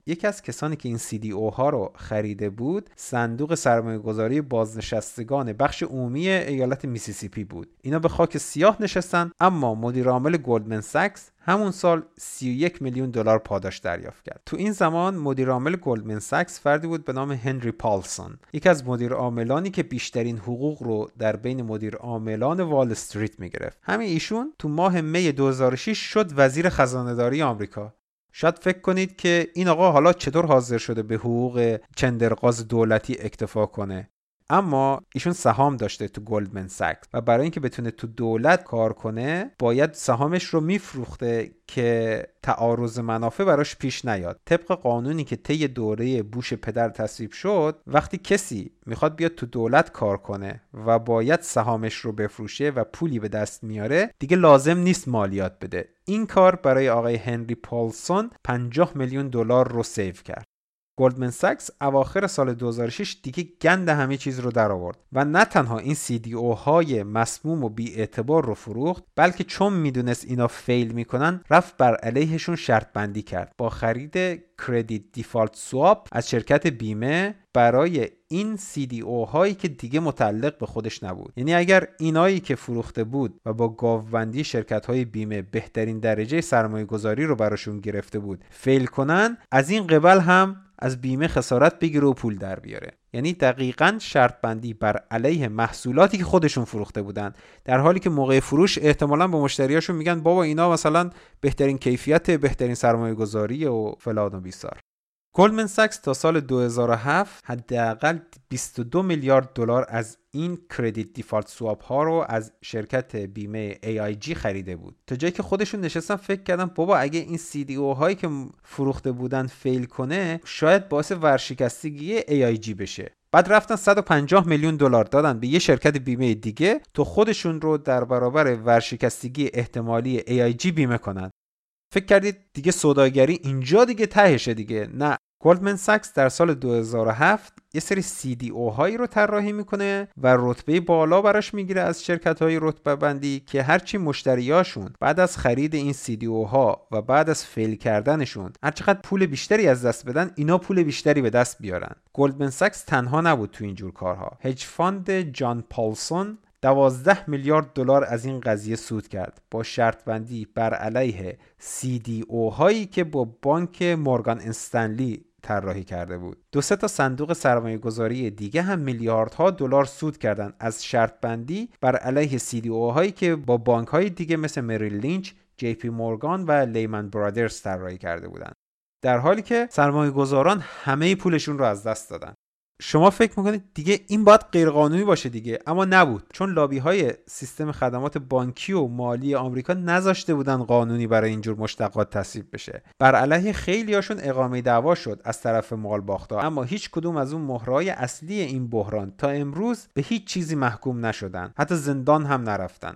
یکی از کسانی که این سی دی او ها رو خریده بود، صندوق سرمایه‌گذاری بازنشستگان بخش عمومی ایالت میسیسیپی بود. اینا به خاک سیاه نشستن، اما مدیر عامل گلدمن ساکس همون سال سی و یک میلیون دلار پاداش دریافت کرد. تو این زمان مدیر عامل گلدمن ساکس فردی بود به نام هنری پالسون، یکی از مدیر عاملانی که بیشترین حقوق رو در بین مدیر عاملان وال استریت می‌گرفت. همین ایشون تو ماه می دو هزار و شش شد وزیر خزانه‌داری آمریکا. شاید فکر کنید که این آقا حالا چطور حاضر شده به حقوق چندرغاز دولتی اکتفا کنه، اما ایشون سهام داشته تو گلدمن ساکس و برای اینکه بتونه تو دولت کار کنه باید سهامش رو میفروخته که تعارض منافع براش پیش نیاد. طبق قانونی که طی دوره بوش پدر تصویب شد، وقتی کسی میخواد بیاد تو دولت کار کنه و باید سهامش رو بفروشه و پولی به دست میاره، دیگه لازم نیست مالیات بده. این کار برای آقای هنری پالسون پنجاه میلیون دلار رو سیو کرد. گلدمن ساکس اواخر سال دو هزار و شش دیگه گند همه چیز رو در آورد و نه تنها این سی دی او های مسموم و بی‌اعتبار رو فروخت، بلکه چون میدونست اینا فیل میکنن رفت بر علیهشون شرط بندی کرد. با خرید کردیت دیفالت سواب از شرکت بیمه برای این سی دی او هایی که دیگه متعلق به خودش نبود، یعنی اگر اینایی که فروخته بود و با گاوبندی شرکت های بیمه بهترین درجه سرمایه گذاری رو براشون گرفته بود فیل کنن، از این قبل هم از بیمه خسارت بگیره و پول در بیاره. یعنی دقیقاً شرط بندی بر علیه محصولاتی که خودشون فروخته بودن، در حالی که موقع فروش احتمالاً به مشتریاشون میگن بابا اینا مثلا بهترین کیفیت، بهترین سرمایه‌گذاری و فلان و بیسار. گلدمن ساکس تا سال دو هزار و هفت حداقل بیست و دو میلیارد دلار از این کردیت دیفالت سواب ها رو از شرکت بیمه ای آی جی خریده بود. تا جایی که خودشون نشستن فکر کردن بابا اگه این سی دی او هایی که فروخته بودن فیل کنه، شاید باعث ورشکستگی ای آی جی بشه. بعد رفتن صد و پنجاه میلیون دلار دادن به یه شرکت بیمه دیگه تا خودشون رو در برابر ورشکستگی احتمالی ای آی جی بیمه کنن. فکر کردید دیگه سوداگری اینجا دیگه تهشه دیگه، نه. گلدمن ساکس در سال دو هزار و هفت یه سری سی دی او هایی رو طراحی میکنه و رتبه بالا براش میگیره از شرکت های رتبه بندی که هرچی مشتریاشون بعد از خرید این سی دی او ها و بعد از فیل کردنشون هرچقدر پول بیشتری از دست بدن، اینا پول بیشتری به دست بیارن. گلدمن ساکس تنها نبود تو اینجور کارها. هج فاند جان پالسون دوازده میلیارد دلار از این قضیه سود کرد با شرط بندی بر علیه سی دی او هایی که با بانک مورگان استنلی طراحی کرده بود. دو سه تا صندوق سرمایه گذاری دیگه هم میلیاردها دلار سود کردن از شرط بندی بر علیه سی دی او هایی که با بانک های دیگه مثل مریل لینچ، جیپی مورگان و لیمن برادرز طراحی کرده بودند، در حالی که سرمایه‌گذاران همه پولشون رو از دست دادن. شما فکر میکنید دیگه این باید غیرقانونی باشه دیگه، اما نبود، چون لابی‌های سیستم خدمات بانکی و مالی آمریکا نذاشته بودن قانونی برای اینجور مشتقات تصویب بشه. بر علیه خیلیاشون اقامه دعوا شد از طرف مال باختا، اما هیچ کدوم از اون مهرهای اصلی این بحران تا امروز به هیچ چیزی محکوم نشدن، حتی زندان هم نرفتن.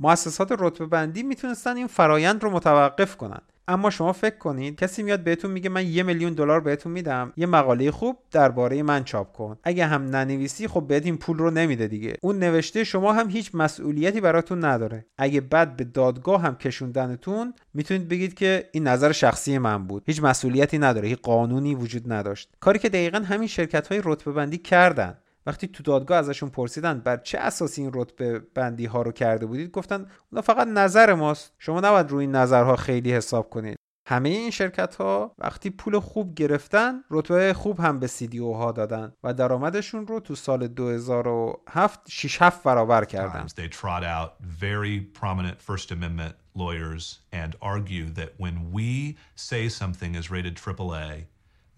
مؤسسات رتبه بندی میتونستن این فرایند رو متوقف کنن، اما شما فکر کنید کسی میاد بهتون میگه من یه میلیون دلار بهتون میدم، یه مقاله خوب درباره من چاپ کن، اگه هم ننویسی خب بهت این پول رو نمیده دیگه. اون نوشته شما هم هیچ مسئولیتی براتون نداره. اگه بعد به دادگاه هم کشوندنتون، میتونید بگید که این نظر شخصی من بود، هیچ مسئولیتی نداره، هیچ قانونی وجود نداشت. کاری که دقیقاً همین شرکت‌های رتبه بندی کردن. وقتی تو دادگاه ازشون پرسیدن بر چه اساسی این رتبه بندی ها رو کرده بودید، گفتن اونا فقط نظر ماست، شما نباید روی این نظرها خیلی حساب کنید. همه این شرکت ها وقتی پول خوب گرفتن، رتبه خوب هم به سی دی او ها دادن و درآمدشون رو تو سال دو هزار و هفت شش هفت برابر کردن. They trot out very prominent First Amendment lawyers and argue that when we say something is rated triple A,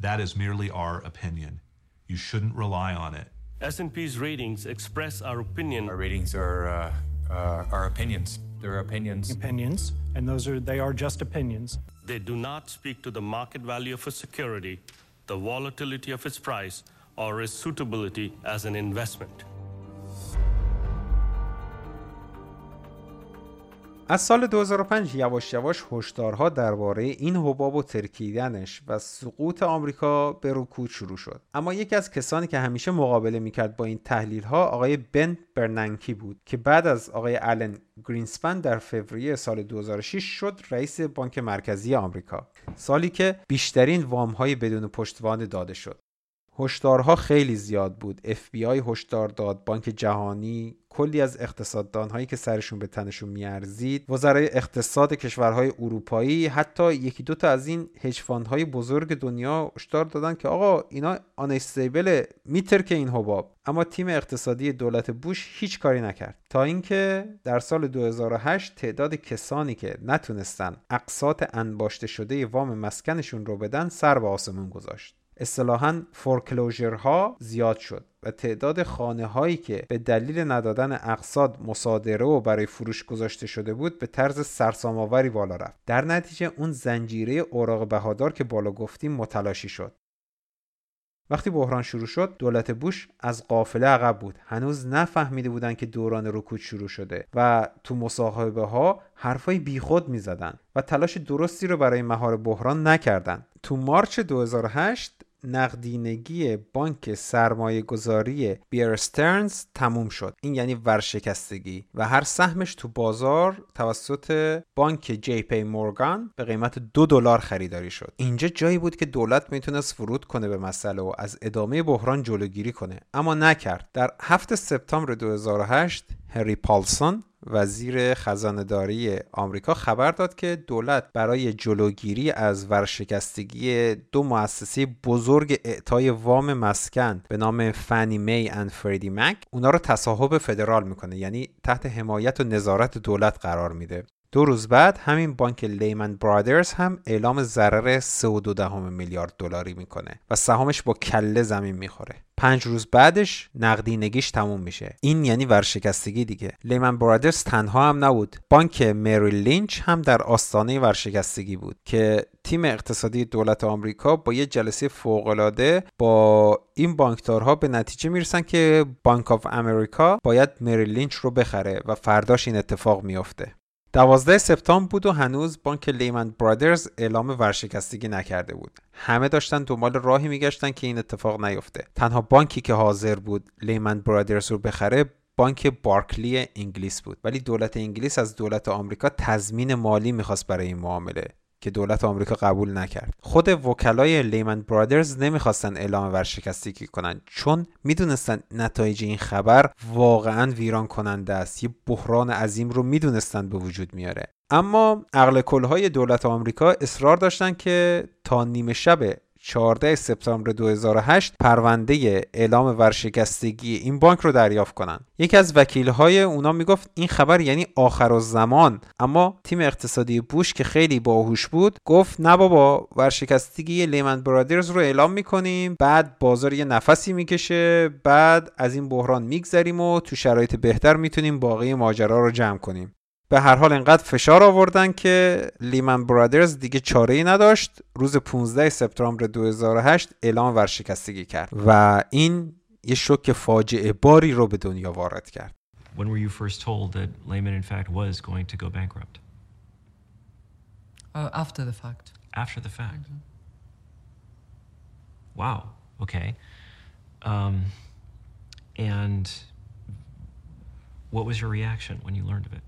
that is merely our opinion. You shouldn't rely on it. اس اند پی's ratings express our opinion. Our ratings are uh, uh, our opinions. They're opinions. Opinions, and those are they are just opinions. They do not speak to the market value of a security, the volatility of its price, or its suitability as an investment. از سال دو هزار و پنج یواش یواش هشدارها درباره این حباب و ترکیدنش و سقوط آمریکا به رکود شروع شد. اما یکی از کسانی که همیشه مقابله میکرد با این تحلیل‌ها آقای بن برنانکی بود که بعد از آقای آلن گرینسپن در فوریه سال دو هزار و شش شد رئیس بانک مرکزی آمریکا، سالی که بیشترین وام‌های بدون پشتوانه داده شد. هشدارها خیلی زیاد بود. اف بی آی هشدار داد، بانک جهانی، کلی از اقتصاددان‌هایی که سرشون به تنشون میارزید، وزرای اقتصاد کشورهای اروپایی، حتی یکی دو تا از این هج فاندهای بزرگ دنیا هشدار دادن که آقا اینا آن استیبل، میترکه این حباب. اما تیم اقتصادی دولت بوش هیچ کاری نکرد، تا اینکه در سال دو هزار و هشت تعداد کسانی که نتونستن اقساط انباشته شده وام مسکنشون رو بدن سر به آسمون گذاشت. اصطلاحاً فورکلوژرها زیاد شد و تعداد خانه‌هایی که به دلیل ندادن اقساط مصادره و برای فروش گذاشته شده بود به طرز سرسام‌آوری بالا رفت. در نتیجه اون زنجیره اوراق بهادار که بالا گفتیم متلاشی شد. وقتی بحران شروع شد، دولت بوش از قافله عقب بود. هنوز نفهمیده بودن که دوران رکود شروع شده و تو مصاحبه‌ها حرفای بیخود می‌زدن و تلاش درستی رو برای مهار بحران نکردن. تو مارچ دو هزار و هشت نقدینگی بانک سرمایه گذاری بیر استرنز تموم شد، این یعنی ورشکستگی، و هر سهمش تو بازار توسط بانک جی پی مورگان به قیمت دو دلار خریداری شد. اینجا جایی بود که دولت میتونست ورود کنه به مسئله و از ادامه بحران جلوگیری کنه، اما نکرد. در هفتم سپتامبر دو هزار و هشت هنری پالسون، وزیر خزانه‌داری آمریکا، خبر داد که دولت برای جلوگیری از ورشکستگی دو مؤسسه بزرگ اعطای وام مسکن به نام فانی می اند فریدی مک اونا رو تصاحب فدرال میکنه، یعنی تحت حمایت و نظارت دولت قرار میده. دو روز بعد همین بانک لیمن برادرز هم اعلام ضرر سه و دو دهم میلیارد دلاری میکنه و سهامش با کله زمین میخوره. پنج روز بعدش نقدینگیش تموم میشه. این یعنی ورشکستگی دیگه. لیمن برادرز تنها هم نبود. بانک مریل لینچ هم در آستانه ورشکستگی بود که تیم اقتصادی دولت آمریکا با یه جلسه فوق‌العاده با این بانکدارها به نتیجه میرسن که بانک آف امریکا باید مریل لینچ رو بخره و فرداش این اتفاق میفته. دوازده سپتامبر بود و هنوز بانک لیمن برادرز اعلام ورشکستگی نکرده بود. همه داشتن دنبال راهی میگشتن که این اتفاق نیفته. تنها بانکی که حاضر بود لیمن برادرز رو بخره بانک بارکلی انگلیس بود، ولی دولت انگلیس از دولت آمریکا تضمین مالی میخواست برای این معامله که دولت آمریکا قبول نکرد. خود وکلای لیمن برادرز نمیخواستن اعلام ورشکستگی کنن، چون میدونستن نتایج این خبر واقعا ویران کننده است. یه بحران عظیم رو میدونستن به وجود میاره. اما عقل کلهای دولت آمریکا اصرار داشتن که تا نیمه شب چهاردهم سپتامبر دو هزار و هشت پرونده اعلام ورشکستگی این بانک رو دریافت کنن. یکی از وکیل‌های اونا میگفت این خبر یعنی آخرالزمان، اما تیم اقتصادی بوش که خیلی باهوش بود گفت نه بابا، ورشکستگی لیمن برادرز رو اعلام میکنیم، بعد بازار یه نفسی میکشه، بعد از این بحران میگذریم و تو شرایط بهتر میتونیم باقی ماجرا رو جمع کنیم. به هر حال انقدر فشار آوردن که لیمن برادرز دیگه چاره‌ای نداشت. روز پانزدهم سپتامبر دو هزار و هشت اعلام ورشکستگی کرد و این یه شوک فاجعه باری رو به دنیا وارد کرد. When were you first told that Lehman in fact was going to go bankrupt? Uh, after the fact. After the fact. Mm-hmm. Wow. Okay. Um, and what was your reaction when you learned of it?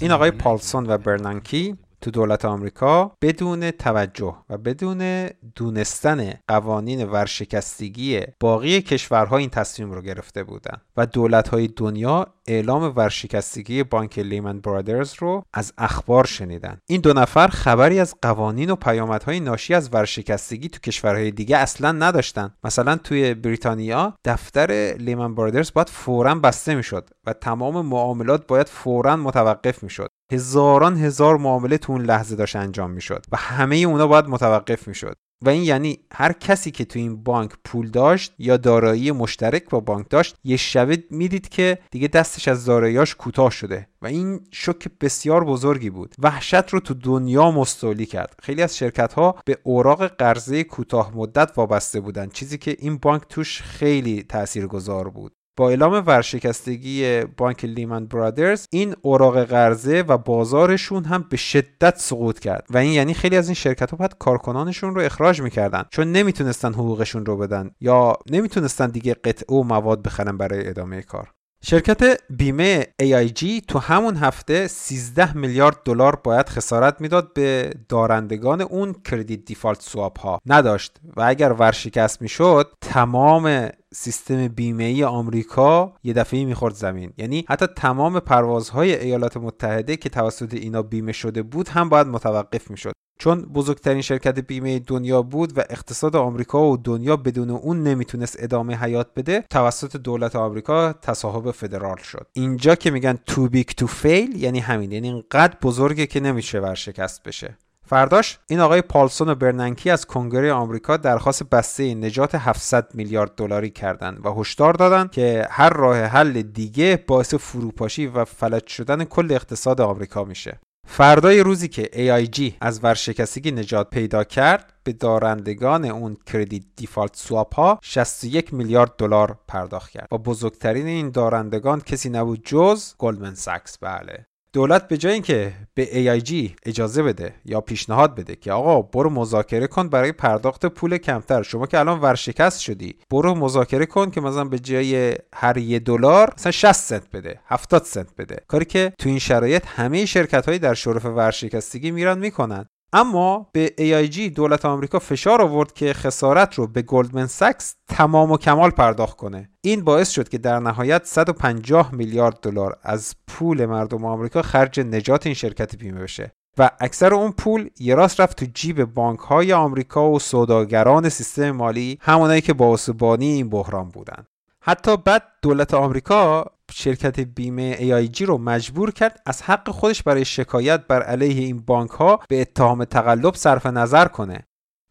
این آقای پالسون و برنانکی تو دولت آمریکا بدون توجه و بدون دونستن قوانین ورشکستگی باقی کشورها این تصمیم رو گرفته بودن و دولت‌های دنیا اعلام ورشکستگی بانک لیمن برادرز رو از اخبار شنیدن. این دو نفر خبری از قوانین و پیامدهای ناشی از ورشکستگی تو کشورهای دیگه اصلا نداشتن. مثلا توی بریتانیا دفتر لیمن برادرز باید فوراً بسته میشد و تمام معاملات باید فوراً متوقف میشد. هزاران هزار معامله تو اون لحظه داشت انجام میشد و همه اونا باید متوقف میشد و این یعنی هر کسی که تو این بانک پول داشت یا دارایی مشترک با بانک داشت یه شبه میدید که دیگه دستش از داراییاش کوتاه شده و این شوک بسیار بزرگی بود. وحشت رو تو دنیا مستولی کرد. خیلی از شرکت‌ها به اوراق قرضه کوتاه مدت وابسته بودن، چیزی که این بانک توش خیلی تاثیرگذار بود. با اعلام ورشکستگی بانک لیمن برادرز این اوراق قرضه و بازارشون هم به شدت سقوط کرد و این یعنی خیلی از این شرکت‌ها باید کارکنانشون رو اخراج می‌کردن چون نمیتونستن حقوقشون رو بدن یا نمیتونستن دیگه قطعه و مواد بخرن برای ادامه کار. شرکت بیمه ای آی جی تو همون هفته سیزده میلیارد دلار باید خسارت میداد به دارندگان اون کردیت دیفالت سواب ها، نداشت و اگر ورشکست میشد تمام سیستم بیمه ای آمریکا یه دفعه میخورد زمین. یعنی حتی تمام پروازهای ایالات متحده که توسط اینا بیمه شده بود هم باید متوقف میشد چون بزرگترین شرکت بیمه دنیا بود و اقتصاد آمریکا و دنیا بدون اون نمیتونست ادامه حیات بده. توسط دولت آمریکا تصاحب فدرال شد. اینجا که میگن too big to fail یعنی همین، یعنی اینقدر بزرگه که نمیشه ورشکست بشه. فرداش این آقای پالسون و برنانکی از کنگره آمریکا درخواست بسته نجات هفتصد میلیارد دلاری کردند و هشدار دادند که هر راه حل دیگه باعث فروپاشی و فلج شدن کل اقتصاد آمریکا میشه. فردای روزی که ای آی جی از ورشکستگی نجات پیدا کرد به دارندگان اون کردیت دیفالت سواب ها شصت و یک میلیارد دلار پرداخت کرد و بزرگترین این دارندگان کسی نبود جز گلدمن ساکس. بله، دولت به جای اینکه به ای آی جی اجازه بده یا پیشنهاد بده که آقا برو مذاکره کن برای پرداخت پول کمتر، شما که الان ورشکست شدی برو مذاکره کن که مثلا به جای هر یک دلار مثلا شصت سنت بده، هفتاد سنت بده، کاری که تو این شرایط همه شرکت‌های در شرف ورشکستگی میرن میکنن. اما به ای آی جی دولت آمریکا فشار آورد که خسارت رو به گلدمن ساکس تمام و کمال پرداخت کنه. این باعث شد که در نهایت صد و پنجاه میلیارد دلار از پول مردم آمریکا خرج نجات این شرکت بیمه بشه و اکثر اون پول یه راست رفت تو جیب بانک‌های آمریکا و سوداگران سیستم مالی، همونایی که باعثبانی این بحران بودن. حتی بعد دولت آمریکا شرکت بیمه ای آی جی رو مجبور کرد از حق خودش برای شکایت بر علیه این بانک ها به اتهام تقلب صرف نظر کنه.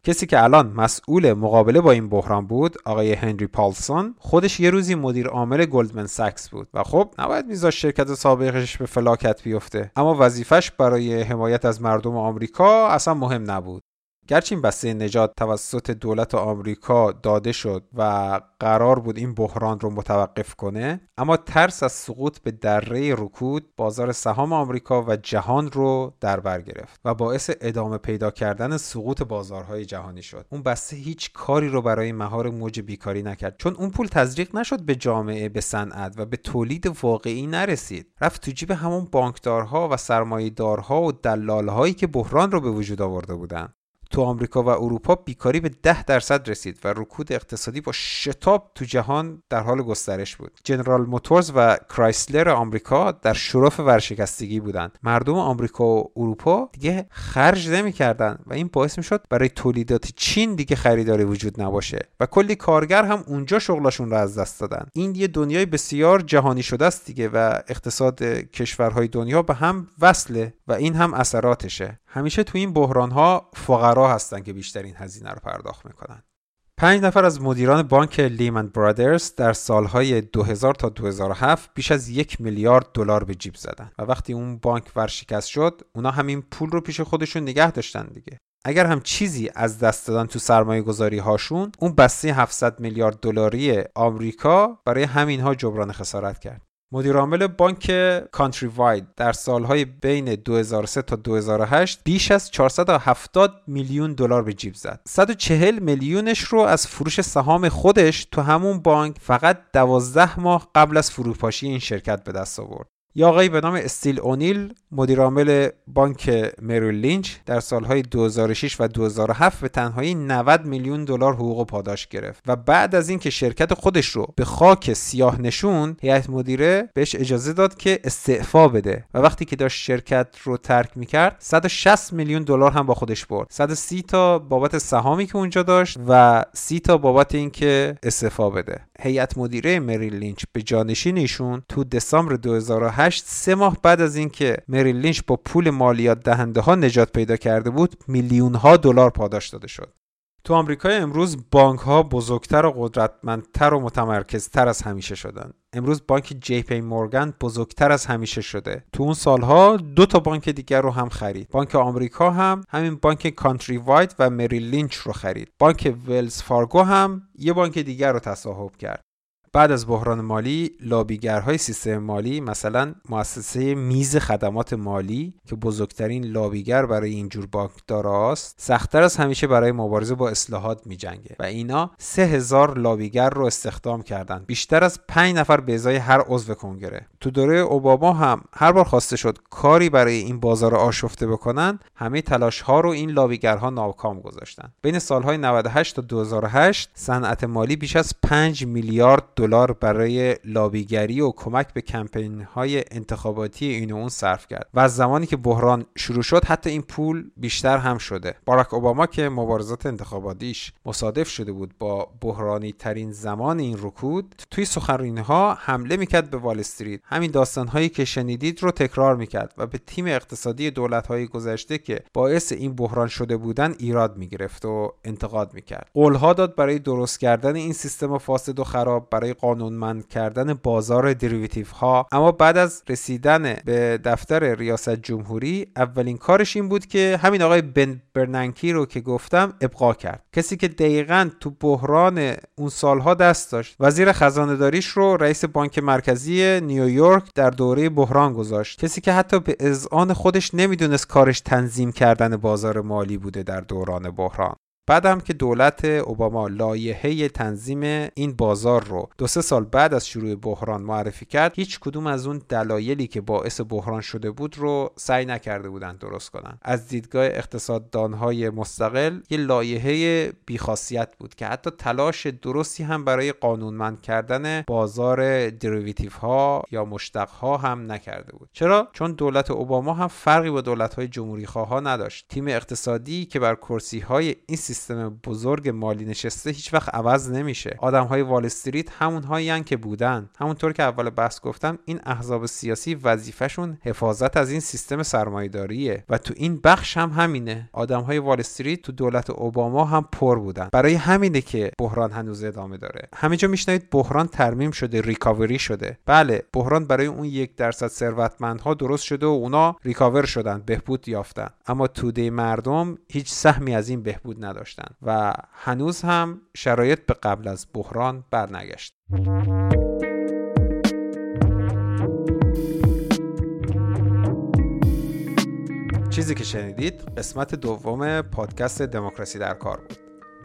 کسی که الان مسئول مقابله با این بحران بود، آقای هنری پالسون، خودش یه روزی مدیر عامل گلدمن ساکس بود و خب نباید میذاشت شرکت سابقش به فلاکت بیفته، اما وظیفش برای حمایت از مردم آمریکا اصلا مهم نبود. گرچه این بسته نجات توسط دولت آمریکا داده شد و قرار بود این بحران رو متوقف کنه، اما ترس از سقوط به دره رکود بازار سهام آمریکا و جهان رو در بر گرفت و باعث ادامه پیدا کردن سقوط بازارهای جهانی شد. اون بسته هیچ کاری رو برای مهار موج بیکاری نکرد چون اون پول تزریق نشد به جامعه، به صنعت و به تولید واقعی نرسید، رفت تو جیب همون بانکدارها و سرمایه‌دارها و دلال‌هایی که بحران رو به وجود آورده بودن. تو آمریکا و اروپا بیکاری به ده درصد رسید و رکود اقتصادی با شتاب تو جهان در حال گسترش بود. جنرال موتورز و کرایسلر آمریکا در شرف ورشکستگی بودند. مردم آمریکا و اروپا دیگه خرج نمی‌کردن و این باعث می‌شد برای تولیدات چین دیگه خریداری وجود نباشه و کلی کارگر هم اونجا شغلشون رو از دست دادن. این یه دنیای بسیار جهانی شده است دیگه و اقتصاد کشورهای دنیا به هم وصله و این هم اثراتشه. همیشه تو این بحران‌ها فقرا هستن که بیشترین هزینه رو پرداخت میکنن. پنج نفر از مدیران بانک لیمن برادرز در سالهای دو هزار تا دو هزار و هفت بیش از یک میلیارد دلار به جیب زدن و وقتی اون بانک ورشکست شد اونا همین پول رو پیش خودشون نگه داشتن دیگه. اگر هم چیزی از دست دادن تو سرمایه گذاری هاشون، اون بسته هفتصد میلیارد دلاری آمریکا برای همینها جبران خسارت کرد. مدیر عامل بانک کانتری واید در سالهای بین دو هزار و سه تا دو هزار و هشت بیش از چهارصد و هفتاد میلیون دلار به جیب زد. صد و چهل میلیونش رو از فروش سهام خودش تو همون بانک فقط دوازده ماه قبل از فروپاشی این شرکت به دست آورد. یا آقایی به نام استیل اونیل، مدیر عامل بانک مریل لینچ، در سالهای دو هزار و شش و دو هزار و هفت به تنهایی نود میلیون دلار حقوق و پاداش گرفت و بعد از اینکه شرکت خودش رو به خاک سیاه نشون، هیئت مدیره بهش اجازه داد که استعفا بده و وقتی که داشت شرکت رو ترک میکرد صد و شصت میلیون دلار هم با خودش برد. صد و سی تا بابت سهامی که اونجا داشت و سی تا بابت اینکه استعفا بده. هیئت مدیره مریل لینچ به جانشین ایشون تو دسامبر دو هزار و هشت سه ماه بعد از اینکه مریل لینچ با پول مالیات دهنده ها نجات پیدا کرده بود، میلیون ها دلار پاداش داده شد. تو آمریکای امروز بانک ها بزرگتر و قدرتمندتر و متمرکزتر از همیشه شدن. امروز بانک جی پی مورگان بزرگتر از همیشه شده. تو اون سالها دو تا بانک دیگر رو هم خرید. بانک آمریکا هم همین بانک کانتری واید و مریل لینچ رو خرید. بانک ولز فارگو هم یه بانک دیگر رو تصاحب کرد. بعد از بحران مالی، لابیگرهای سیستم مالی، مثلا مؤسسه میز خدمات مالی که بزرگترین لابیگر برای اینجور بانکداراست، سخت‌تر از همیشه برای مبارزه با اصلاحات می‌جنگه و اینا سه هزار لابیگر رو استخدام کردن، بیشتر از پنج نفر به ازای هر عضو کنگره. تو دوره اوباما هم هر بار خواسته شد کاری برای این بازار آشفته بکنن، همه تلاش‌ها رو این لابیگرها ناکام گذاشتن. بین سال‌های نود و هشت تا دو هزار و هشت صنعت مالی بیش از پنج میلیارد دلار برای لابیگری و کمک به کمپین‌های انتخاباتی این و اون صرف کرد و از زمانی که بحران شروع شد حتی این پول بیشتر هم شده. باراک اوباما که مبارزات انتخاباتیش مصادف شده بود با بحرانی ترین زمان این رکود، توی سخنرانی‌ها حمله میکرد به وال استریت، همین داستان‌هایی که شنیدید رو تکرار میکرد و به تیم اقتصادی دولت‌های گذشته که باعث این بحران شده بودن ایراد میگرفت و انتقاد میکرد. قول‌ها داد برای درست کردن این سیستم فاسد و خراب، برای قانونمند کردن بازار دریوتیو ها. اما بعد از رسیدن به دفتر ریاست جمهوری اولین کارش این بود که همین آقای بن برنانکی رو که گفتم ابقا کرد، کسی که دقیقاً تو بحران اون سالها دست داشت. وزیر خزانه داریش رو رئیس بانک مرکزی نیویورک در دوره بحران گذاشت، کسی که حتی به اذعان خودش نمیدونست کارش تنظیم کردن بازار مالی بوده در دوران بحران. بعد هم که دولت اوباما لایحه تنظیم این بازار رو دو سه سال بعد از شروع بحران معرفی کرد، هیچ کدوم از اون دلایلی که باعث بحران شده بود رو سعی نکرده بودن درست کنن. از دیدگاه اقتصاددانهای مستقل یه لایحه بیخاصیت بود که حتی تلاش درستی هم برای قانونمند کردن بازار دریوتیو ها یا مشتق ها هم نکرده بود. چرا؟ چون دولت اوباما هم فرقی با دولت های جمهوری خواه ها نداشت. تیم اقتصادی که بر کرسی های این سیستم بزرگ مالی نشسته هیچ وقت عوض نمیشه. آدم‌های وال استریت همون‌هایین که بودن. همونطور که اول بحث گفتم، این احزاب سیاسی وظیفه‌شون حفاظت از این سیستم سرمایه‌داریه و تو این بخش هم همینه. آدم‌های وال استریت تو دولت اوباما هم پر بودن. برای همینه که بحران هنوز ادامه داره. همه جا میشنوید بحران ترمیم شده، ریکاوری شده. بله، بحران برای اون یک درصد ثروتمندها درست شده و اونا ریکاور شدن، بهبود یافتن. اما توده مردم هیچ سهمی از این بهبود نداشت و هنوز هم شرایط به قبل از بحران برنگشت. چیزی که شنیدید قسمت دوم پادکست دموکراسی در کار بود.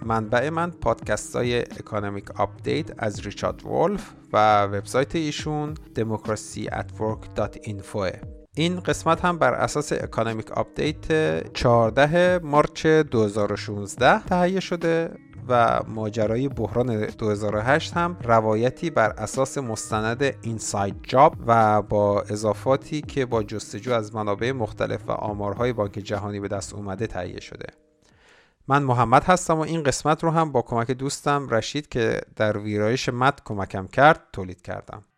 منبع من پادکست‌های اکانومیک آپدیت از ریچارد وولف و وبسایت ایشون democracyatwork.info. این قسمت هم بر اساس اکانومیک آپدیت چهاردهم مارس دو هزار و شانزده تهیه شده و ماجرای بحران دو هزار و هشت هم روایتی بر اساس مستند اینساید جاب و با اضافاتی که با جستجو از منابع مختلف و آمارهای بانک جهانی به دست اومده تهیه شده. من محمد هستم و این قسمت رو هم با کمک دوستم رشید که در ویرایش متن کمکم کرد تولید کردم.